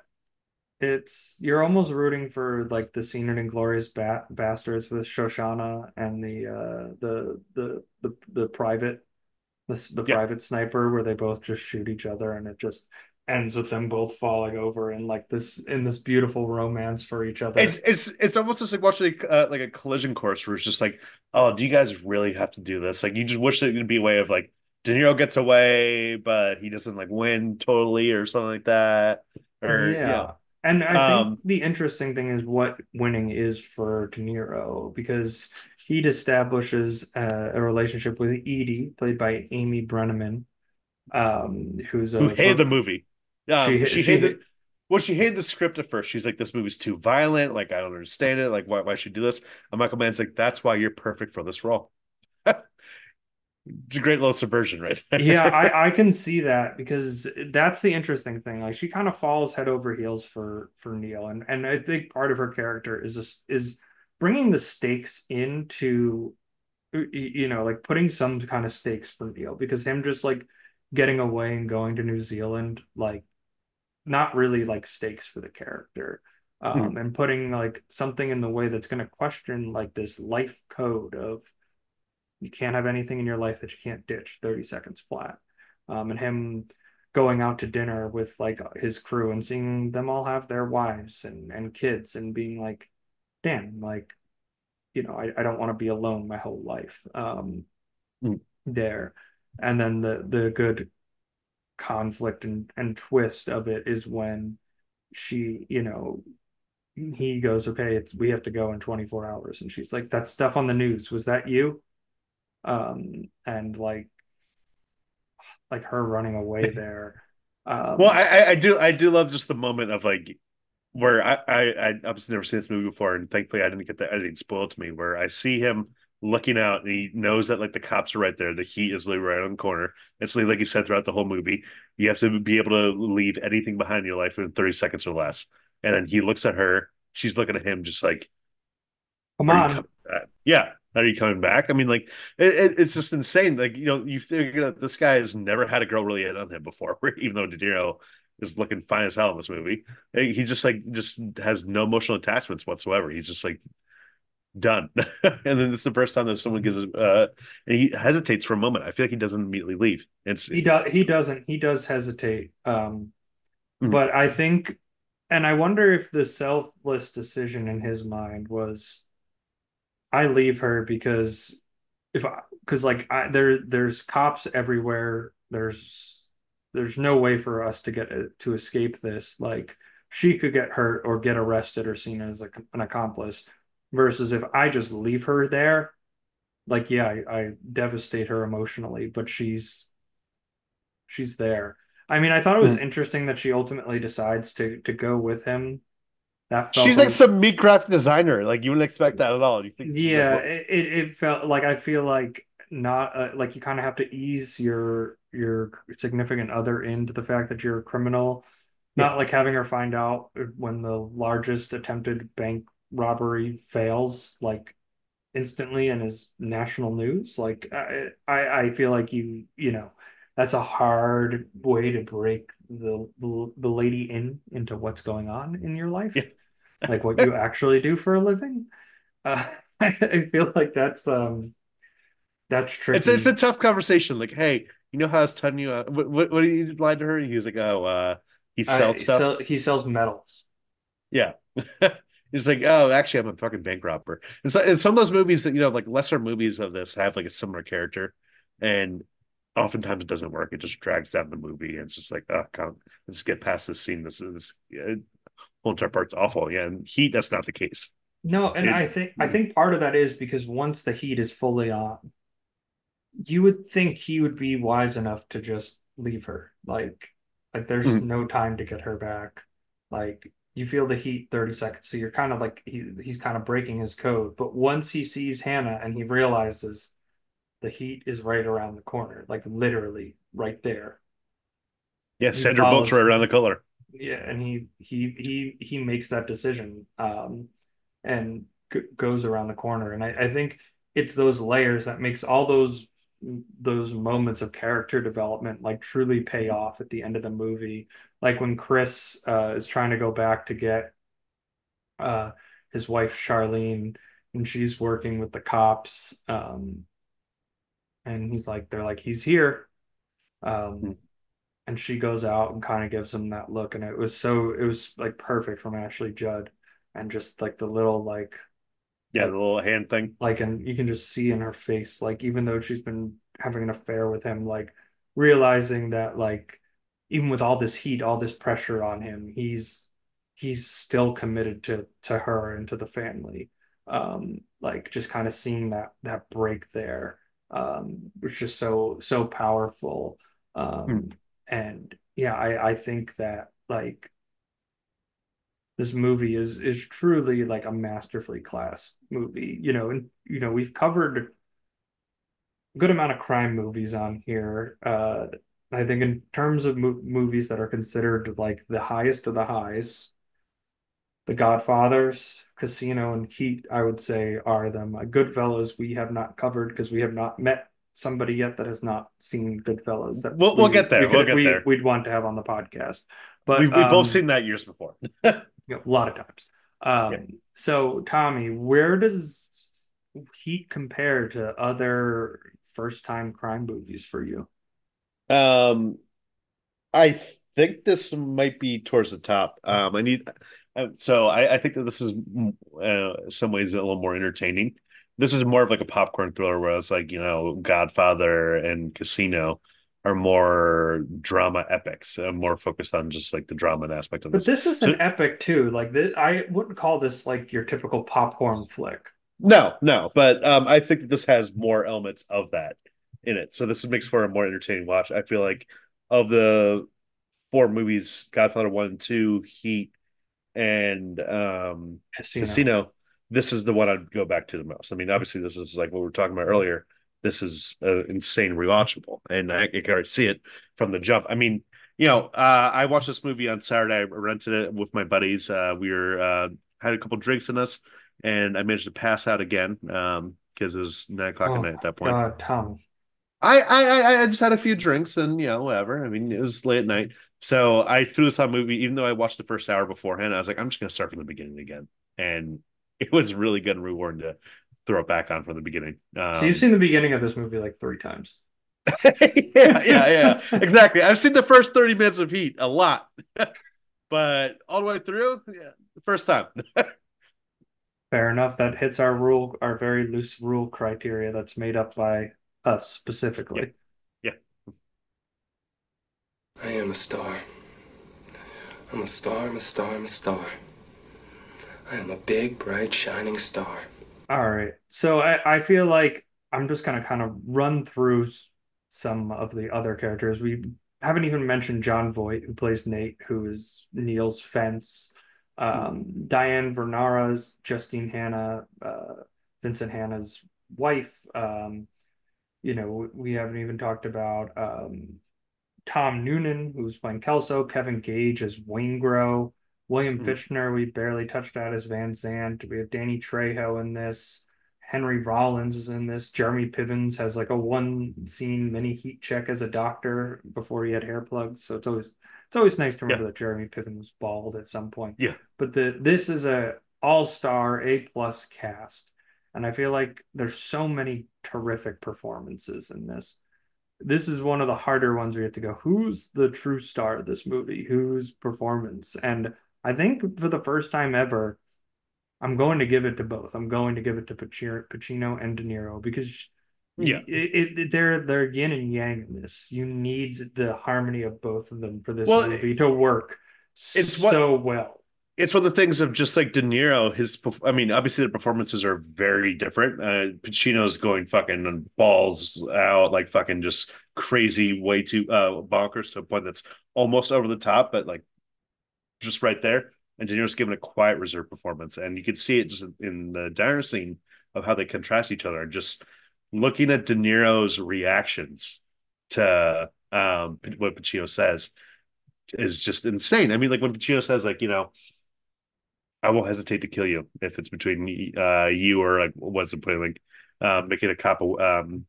It's you're almost rooting for like the scene in Inglourious ba- Bastards with Shoshana and the uh, the, the the the private. The, the yeah. private sniper, where they both just shoot each other, and it just ends with them both falling over and like this in this beautiful romance for each other. It's it's it's almost just like watching a, uh, like a collision course where it's just like, oh, do you guys really have to do this? Like, you just wish it would be a way of like De Niro gets away, but he doesn't like win totally or something like that. Or yeah, yeah. and I um, think the interesting thing is what winning is for De Niro, because he establishes uh, a relationship with Edie, played by Amy Brenneman, um, who's a who hated the movie. Um, she, she, she hated. Hate. Well, she hated the script at first. She's like, "This movie's too violent. Like, I don't understand it. Like, why why should do this?" And Michael Mann's like, "That's why you're perfect for this role." It's a great little subversion right there. Yeah, I, I can see that, because that's the interesting thing. Like, she kind of falls head over heels for for Neil, and and I think part of her character is this, is bringing the stakes into, you know, like putting some kind of stakes for Neil, because him just like getting away and going to New Zealand, like not really like stakes for the character. Um, mm-hmm. And putting like something in the way that's going to question like this life code of, you can't have anything in your life that you can't ditch thirty seconds flat. Um, and him going out to dinner with like his crew and seeing them all have their wives and, and kids and being like, damn, like, you know, I, I don't want to be alone my whole life um, mm. there. And then the, the good conflict and, and twist of it is when she, you know, he goes, okay, it's, we have to go in twenty-four hours. And she's like, that stuff on the news, was that you? um and like like her running away there. Um, well, I I do I do love just the moment of like where I I I've obviously never seen this movie before, and thankfully I didn't get the editing spoiled to me, where I see him looking out and he knows that like the cops are right there, the heat is literally right on the corner. And so like he said throughout the whole movie, you have to be able to leave anything behind in your life in thirty seconds or less. And then he looks at her, she's looking at him just like, come on, yeah. Are you coming back? I mean, like, it, it, it's just insane. Like, you know, you figure out this guy has never had a girl really hit on him before, even though De Niro is looking fine as hell in this movie. He just, like, just has no emotional attachments whatsoever. He's just, like, done. And then this is the first time that someone gives him, uh, and he hesitates for a moment. I feel like he doesn't immediately leave. It's, he, do- he doesn't. He does hesitate. Um, mm-hmm. But I think, and I wonder if the selfless decision in his mind was, I leave her because if I, because like I, there, there's cops everywhere. There's, there's no way for us to get a, to escape this. Like, she could get hurt or get arrested or seen as a, an accomplice, versus if I just leave her there, like, yeah, I, I devastate her emotionally, but she's, she's there. I mean, I thought it was mm-hmm. interesting that she ultimately decides to, to go with him. She's like, like some meat craft designer. Like, you wouldn't expect that at all. You think, yeah, like, it, it felt like, I feel like not uh, like you kind of have to ease your your significant other into the fact that you're a criminal. Yeah. Not like having her find out when the largest attempted bank robbery fails like instantly and is national news. Like, I I, I feel like you you know, that's a hard way to break the the lady in into what's going on in your life. Yeah. Like what you actually do for a living. Uh, I, I feel like that's um, that's tricky. It's it's a tough conversation. Like, hey, you know how I was telling you? Uh, what what, what do you lie to her? And he was like, oh, uh, he sells uh, stuff. Sell, he sells metals. Yeah, he's like, oh, actually, I'm a fucking bank robber. And so, and some of those movies that, you know, like lesser movies of this have like a similar character, and oftentimes it doesn't work. It just drags down the movie. And it's just like, oh, come, let's get past this scene. This is yeah, whole entire part's awful. Yeah, and Heat, that's not the case. No, and it, I think I think part of that is because once the heat is fully on, you would think he would be wise enough to just leave her. Like, like there's mm-hmm. no time to get her back. Like, you feel the heat thirty seconds, so you're kind of like he he's kind of breaking his code. But once he sees Hanna and he realizes the heat is right around the corner, like literally right there. Yeah, Sandra Bullock's right around the corner. Yeah, and he he he he makes that decision um, and g- goes around the corner. And I, I think it's those layers that makes all those those moments of character development like truly pay off at the end of the movie. Like when Chris uh, is trying to go back to get uh, his wife Charlene, and she's working with the cops. Um, And he's like, they're like, he's here. Um, and she goes out and kind of gives him that look. And it was so, it was like perfect from Ashley Judd. And just like the little, like, yeah, the little hand thing. Like, and you can just see in her face, like, even though she's been having an affair with him, like realizing that, like, even with all this heat, all this pressure on him, he's, he's still committed to, to her and to the family. Um, like just kind of seeing that, that break there. Um, which is so so powerful, um, mm. and yeah, I, I think that like this movie is is truly like a masterfully classed movie. You know, and you know we've covered good amount of crime movies on here. Uh, I think in terms of mo- movies that are considered like the highest of the highs, The Godfathers, Casino, and Heat, I would say, are them. Goodfellas, we have not covered because we have not met somebody yet that has not seen Goodfellas. That we'll, we, we'll get there. We could, we'll get we, there. We'd want to have on the podcast. But We've, we've um, both seen that years before. A lot of times. Um, yeah. So, Tommy, where does Heat compare to other first-time crime movies for you? Um, I think this might be towards the top. Um, I need... So I, I think that this is uh, in some ways a little more entertaining. This is more of like a popcorn thriller where it's like, you know, Godfather and Casino are more drama epics. I'm more focused on just like the drama aspect of this. But this is an so, epic too. Like this, I wouldn't call this like your typical popcorn flick. No, no. But um, I think that this has more elements of that in it. So this makes for a more entertaining watch. I feel like of the four movies, Godfather one, two, Heat, and um Casino. Casino, this is the one I'd go back to the most. I mean, obviously this is like what we were talking about earlier. This is uh, insane rewatchable, and I can see it from the jump. I mean, you know, uh I watched this movie on Saturday. I rented it with my buddies. Uh we were uh had a couple drinks in us, and I managed to pass out again um because it was nine o'clock oh at night at that point. God, Tom. I, I I just had a few drinks and, you know, whatever. I mean, it was late at night. So I threw this on a movie, even though I watched the first hour beforehand. I was like, I'm just going to start from the beginning again. And it was really good and rewarding to throw it back on from the beginning. Um, so you've seen the beginning of this movie like three times. yeah, yeah, yeah. Exactly. I've seen the first thirty minutes of Heat a lot. But all the way through, yeah, the first time. Fair enough. That hits our rule, our very loose rule criteria that's made up by us specifically. Yeah. yeah. I am a star. I'm a star, I'm a star, I'm a star. I am a big, bright, shining star. All right. So I, I feel like I'm just going to kind of run through some of the other characters. We haven't even mentioned John Voight, who plays Nate, who is Neil's fence. Um, mm-hmm. Diane Vernara's Justine Hanna, uh, Vincent Hanna's wife. Um, You know, we haven't even talked about um, Tom Noonan, who's playing Kelso, Kevin Gage as Waingro, William mm-hmm. Fichtner, we barely touched on as Van Zandt. We have Danny Trejo in this. Henry Rollins is in this. Jeremy Piven has like a one-scene mini heat check as a doctor before he had hair plugs. So it's always it's always nice to remember yeah. that Jeremy Piven was bald at some point. Yeah. But the this is a all-star, A-plus cast. And I feel like there's so many terrific performances in this. This is one of the harder ones we have to go, who's the true star of this movie? Whose performance? And I think for the first time ever, I'm going to give it to both. I'm going to give it to Pacino and De Niro because yeah, it, it, they're, they're yin and yang in this. You need the harmony of both of them for this well, movie to work it's so what... well. It's one of the things of just like De Niro, his, I mean, obviously the performances are very different. Uh, Pacino's going fucking balls out, like fucking just crazy, way too uh, bonkers to a point that's almost over the top, but like just right there. And De Niro's given a quiet, reserved performance. And you can see it just in the diner scene of how they contrast each other. Just looking at De Niro's reactions to um, what Pacino says is just insane. I mean, like when Pacino says, like, you know, I won't hesitate to kill you if it's between uh, you or like what's the point, like uh, making a cop, um,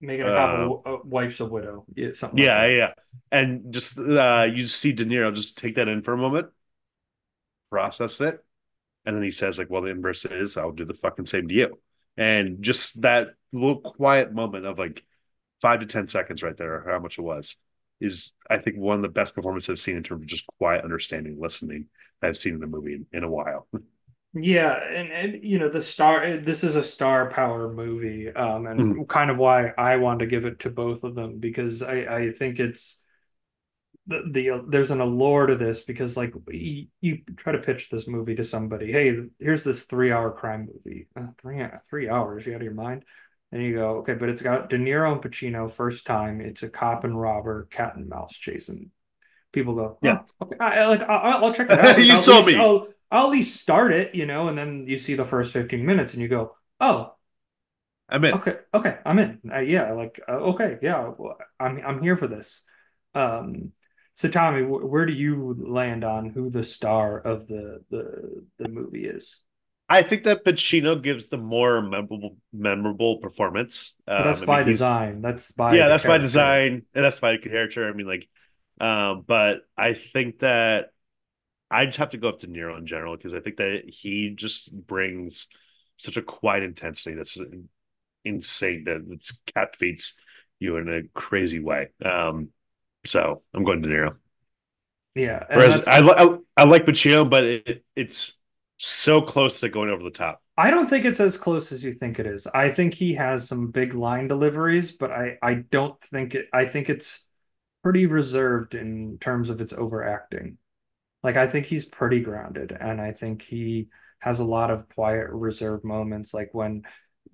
making a cop, uh, wife's a widow, yeah, something yeah, like that. yeah. And just uh, you see De Niro just take that in for a moment, process it, and then he says, like, well, the inverse is I'll do the fucking same to you, and just that little quiet moment of like five to ten seconds right there, or how much it was, is I think one of the best performances I've seen in terms of just quiet understanding, listening. I've seen the movie in, in a while. Yeah, and, and you know, the star, this is a star power movie, um, and mm-hmm. kind of why I want to give it to both of them, because I, I think it's the, the there's an allure to this, because like you, you try to pitch this movie to somebody, hey, here's this three hour crime movie, uh, three three hours, you out of your mind? And you go, okay, but it's got De Niro and Pacino first time. It's a cop and robber, cat and mouse chasing. People go, oh, yeah, okay, I, like I'll, I'll check it out. you I'll saw least, me. I'll, I'll at least start it, you know, and then you see the first fifteen minutes and you go, oh, I'm in. Okay, okay, I'm in. Uh, yeah, like uh, okay, yeah, well, I'm I'm here for this. Um, so Tommy, wh- where do you land on who the star of the the the movie is? I think that Pacino gives the more memorable memorable performance. Um, that's by I mean, design. That's by yeah. That's character. by design, and that's by character. I mean, like, um, but I think that I just have to go with De Niro in general because I think that he just brings such a quiet intensity that's insane that it captivates you in a crazy way. Um, so I'm going De Niro. Yeah. Whereas I, I I like Pacino, but it, it's. so close to going over the top. I don't think it's as close as you think it is. I think he has some big line deliveries, but I, I don't think it. I think it's pretty reserved in terms of its overacting. Like, I think he's pretty grounded, and I think he has a lot of quiet, reserved moments, like when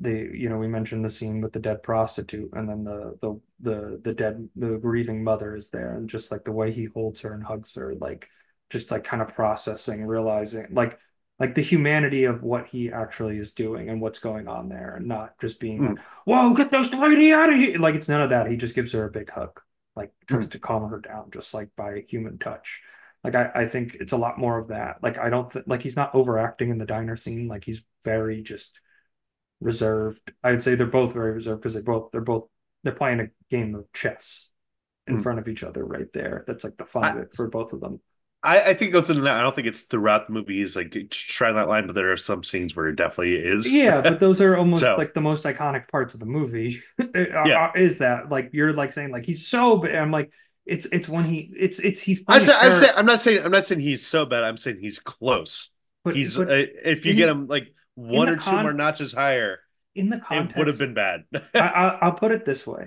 they, you know, we mentioned the scene with the dead prostitute, and then the the the the dead the grieving mother is there, and just like the way he holds her and hugs her, like just like kind of processing, realizing, like. Like the humanity of what he actually is doing and what's going on there, and not just being, mm. whoa, get this lady out of here. Like, it's none of that. He just gives her a big hug, like tries mm. to calm her down, just like by human touch. Like, I, I think it's a lot more of that. Like, I don't th- like he's not overacting in the diner scene. Like, he's very just reserved. I would say they're both very reserved because they both, they're both, they're playing a game of chess in mm. front of each other right there. That's like the fun I- of it for both of them. I, I think it's in I don't think it's throughout the movie. He's like trying that line, but there are some scenes where it definitely is. Yeah, but those are almost so, like the most iconic parts of the movie. yeah. Is that like you're like saying like he's so bad? I'm like it's it's when he it's it's he's. I'm, say, I'm, say, I'm not saying I'm not saying he's so bad. I'm saying he's close. But he's but uh, if you get him like one or con- two more notches higher in the context, it would have been bad. I, I, I'll put it this way.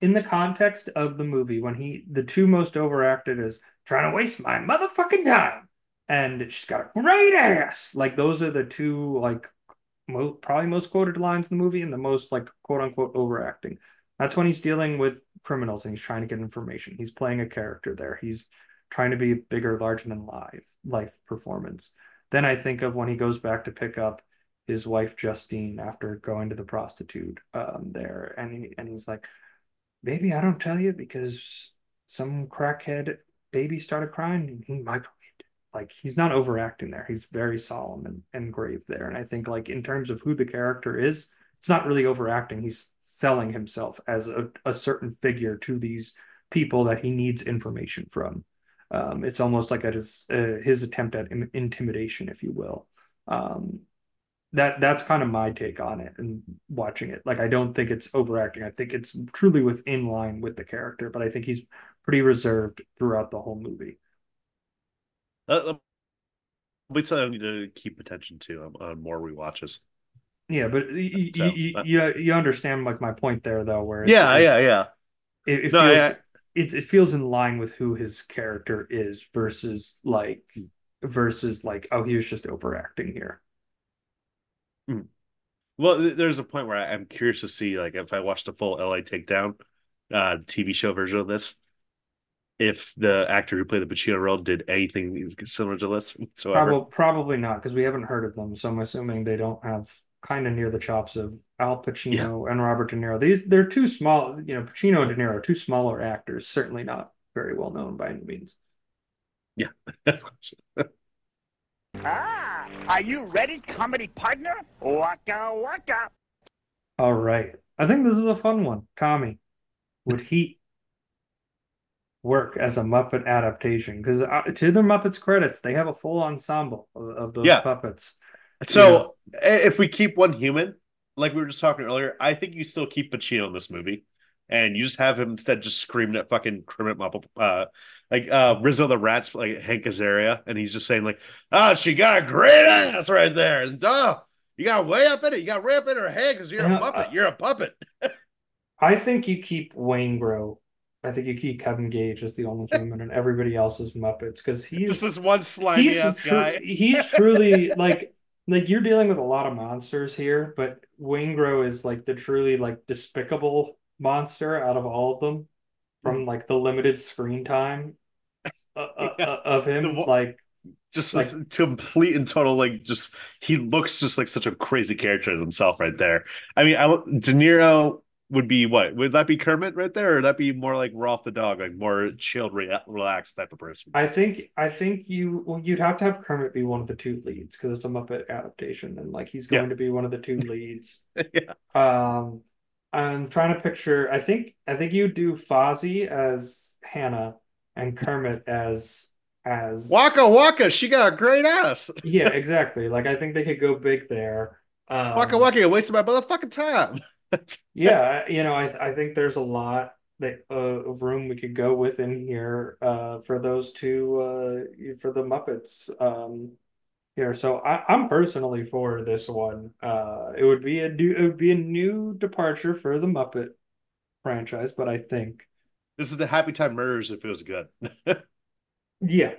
In the context of the movie, when he, the two most overacted is trying to waste my motherfucking time, and she's got a great ass. Like, those are the two, like, mo- probably most quoted lines in the movie, and the most, like, quote unquote overacting. That's when he's dealing with criminals and he's trying to get information. He's playing a character there. He's trying to be bigger, larger than life, life performance. Then I think of when he goes back to pick up his wife, Justine, after going to the prostitute um, there, and he, and he's like, baby, I don't tell you because some crackhead baby started crying and he migrated. Like, he's not overacting there. He's very solemn and, and grave there. And I think, like, in terms of who the character is, it's not really overacting. He's selling himself as a, a certain figure to these people that he needs information from. Um, it's almost like a, uh, his attempt at in- intimidation, if you will. Um, That that's kind of my take on it and watching it. Like, I don't think it's overacting. I think it's truly within line with the character, but I think he's pretty reserved throughout the whole movie. Uh, it's something I need to keep attention to on, on more rewatches. Yeah, but you, so, you, but... you you understand like my point there though, where it's, yeah, like, yeah, yeah, it, it no, feels yeah. It, it feels in line with who his character is versus like versus like oh, he was just overacting here. Well, there's a point where I'm curious to see, like, if I watch the full L A Takedown uh, T V show version of this, if the actor who played the Pacino role did anything similar to this. Probably, probably not, because we haven't heard of them, so I'm assuming they don't have kind of near the chops of Al Pacino yeah. and Robert De Niro. These They're too small, you know, Pacino and De Niro, two smaller actors, certainly not very well known by any means. Yeah. Ah, are you ready, comedy partner? Waka waka. All right. I think this is a fun one. Tommy, would Heat work as a Muppet adaptation? Because to the Muppets' credits, they have a full ensemble of, of those yeah. puppets. So yeah. if we keep one human, like we were just talking earlier, I think you still keep Pacino in this movie. And you just have him instead just screaming at fucking criminal, uh, like uh, Rizzo the Rat's, like Hank Azaria, and he's just saying like, "Oh, she got a great ass right there, and oh, you got way up in it, you got way up in her head because you're a puppet, you're a puppet." I think you keep Waingro. I think you keep Kevin Gage as the only human, and everybody else is Muppets because he's just this one slimy ass tru- guy. He's truly like. Like, you're dealing with a lot of monsters here, but Waingro is like the truly like despicable monster out of all of them from like the limited screen time uh, yeah. uh, of him. The, like just like this complete and total, like, just he looks just like such a crazy character in himself right there. I mean, I, De Niro would be what? Would that be Kermit right there, or would that be more like Rolf the Dog, like more chilled, relaxed type of person? I think I think you well, you'd have to have Kermit be one of the two leads because it's a Muppet adaptation, and like he's going yeah. to be one of the two leads. yeah. Um, I'm trying to picture. I think I think you do Fozzie as Hannah and Kermit as. As Waka Waka, she got a great ass. Yeah, exactly. Like I think they could go big there. Um, Waka Waka, you're wasting my motherfucking time. yeah, you know, I I think there's a lot that uh, of room we could go with in here uh, for those two uh, for the Muppets um, here. So I, I'm personally for this one. Uh, it would be a new it would be a new departure for the Muppet franchise, but I think this is the Happy Time Murders if it was good. Yeah,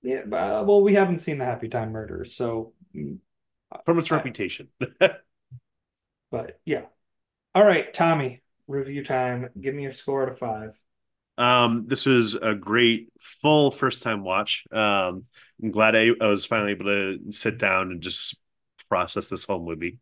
yeah. Uh, well, we haven't seen the Happy Time Murders, so from its I, reputation. But yeah, all right, Tommy. Review time. Give me a score out of five. Um, this was a great full first time watch. Um, I'm glad I, I was finally able to sit down and just process this whole movie.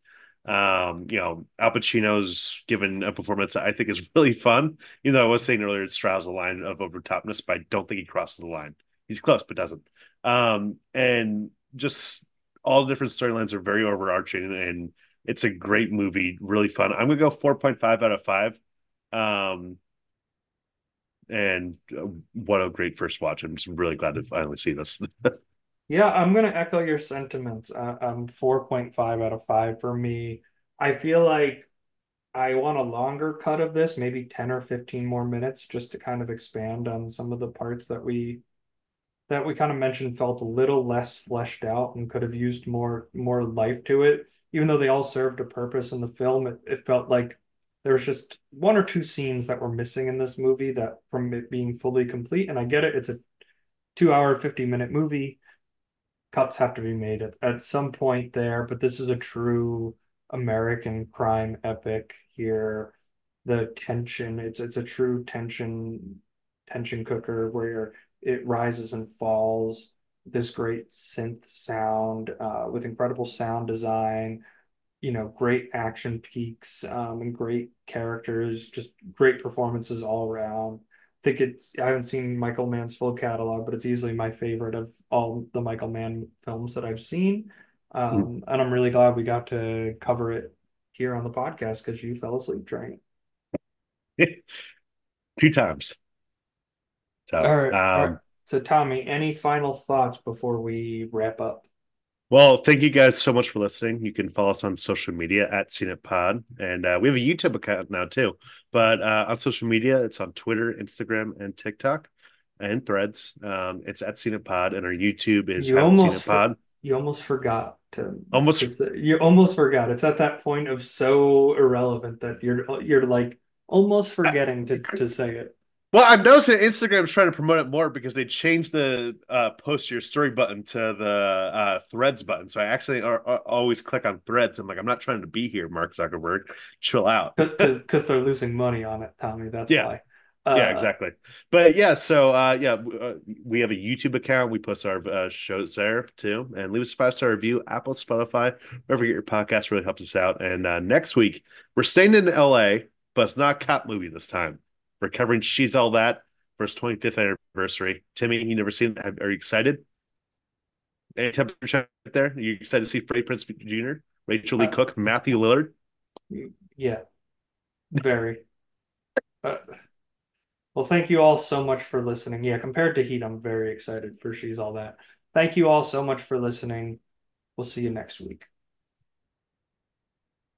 Um, you know, Al Pacino's given a performance that I think is really fun. Even though I was saying earlier it straddles the line of overtopness, but I don't think he crosses the line. He's close, but doesn't. Um, and just all the different storylines are very overarching, and it's a great movie, really fun. I'm going to go four point five out of five. Um, and what a great first watch. I'm just really glad to finally see this. Yeah, I'm going to echo your sentiments. Uh, um, four point five out of five for me. I feel like I want a longer cut of this, maybe ten or fifteen more minutes, just to kind of expand on some of the parts that we... that we kind of mentioned felt a little less fleshed out and could have used more more life to it. Even though they all served a purpose in the film, it, it felt like there was just one or two scenes that were missing in this movie that from it being fully complete. And I get it. It's a two hour, fifty minute movie. Cuts have to be made at, at some point there, but this is a true American crime epic here. The tension, it's it's a true tension, tension cooker where you're it rises and falls, this great synth sound uh, with incredible sound design, you know, great action peaks um, and great characters, just great performances all around. I think it's, I haven't seen Michael Mann's full catalog, but it's easily my favorite of all the Michael Mann films that I've seen. Um, mm. And I'm really glad we got to cover it here on the podcast because you fell asleep during it. Two times. So, all right, um, all right. So, Tommy, any final thoughts before we wrap up? Well, thank you guys so much for listening. You can follow us on social media at Scene It Pod. And uh, we have a YouTube account now, too. But uh, on social media, it's on Twitter, Instagram, and TikTok, and Threads. Um, it's at Scene It Pod, and our YouTube is you at Scene It Pod. For, you almost forgot to... Almost. The, you almost forgot. It's at that point of so irrelevant that you're, you're like, almost forgetting I, to, to say it. Well, I've noticed that Instagram's trying to promote it more because they changed the uh, post your story button to the uh, Threads button. So I actually are, are, always click on Threads. I'm like, I'm not trying to be here, Mark Zuckerberg. Chill out. Because they're losing money on it, Tommy. That's yeah. why. Uh, yeah, exactly. But yeah, so uh, yeah, uh, we have a YouTube account. We post our uh, shows there too. And leave us a five-star review, Apple, Spotify, wherever you get your podcast. Really helps us out. And uh, next week, we're staying in L A, but it's not a cop movie this time. We're covering She's All That for its twenty-fifth anniversary. Timmy, you never seen that. Are you excited? Any temperature check right there? Are you excited to see Freddie Prinze Junior, Rachel uh, Lee Cook, Matthew Lillard? Yeah, very. uh, well, thank you all so much for listening. Yeah, compared to Heat, I'm very excited for She's All That. Thank you all so much for listening. We'll see you next week.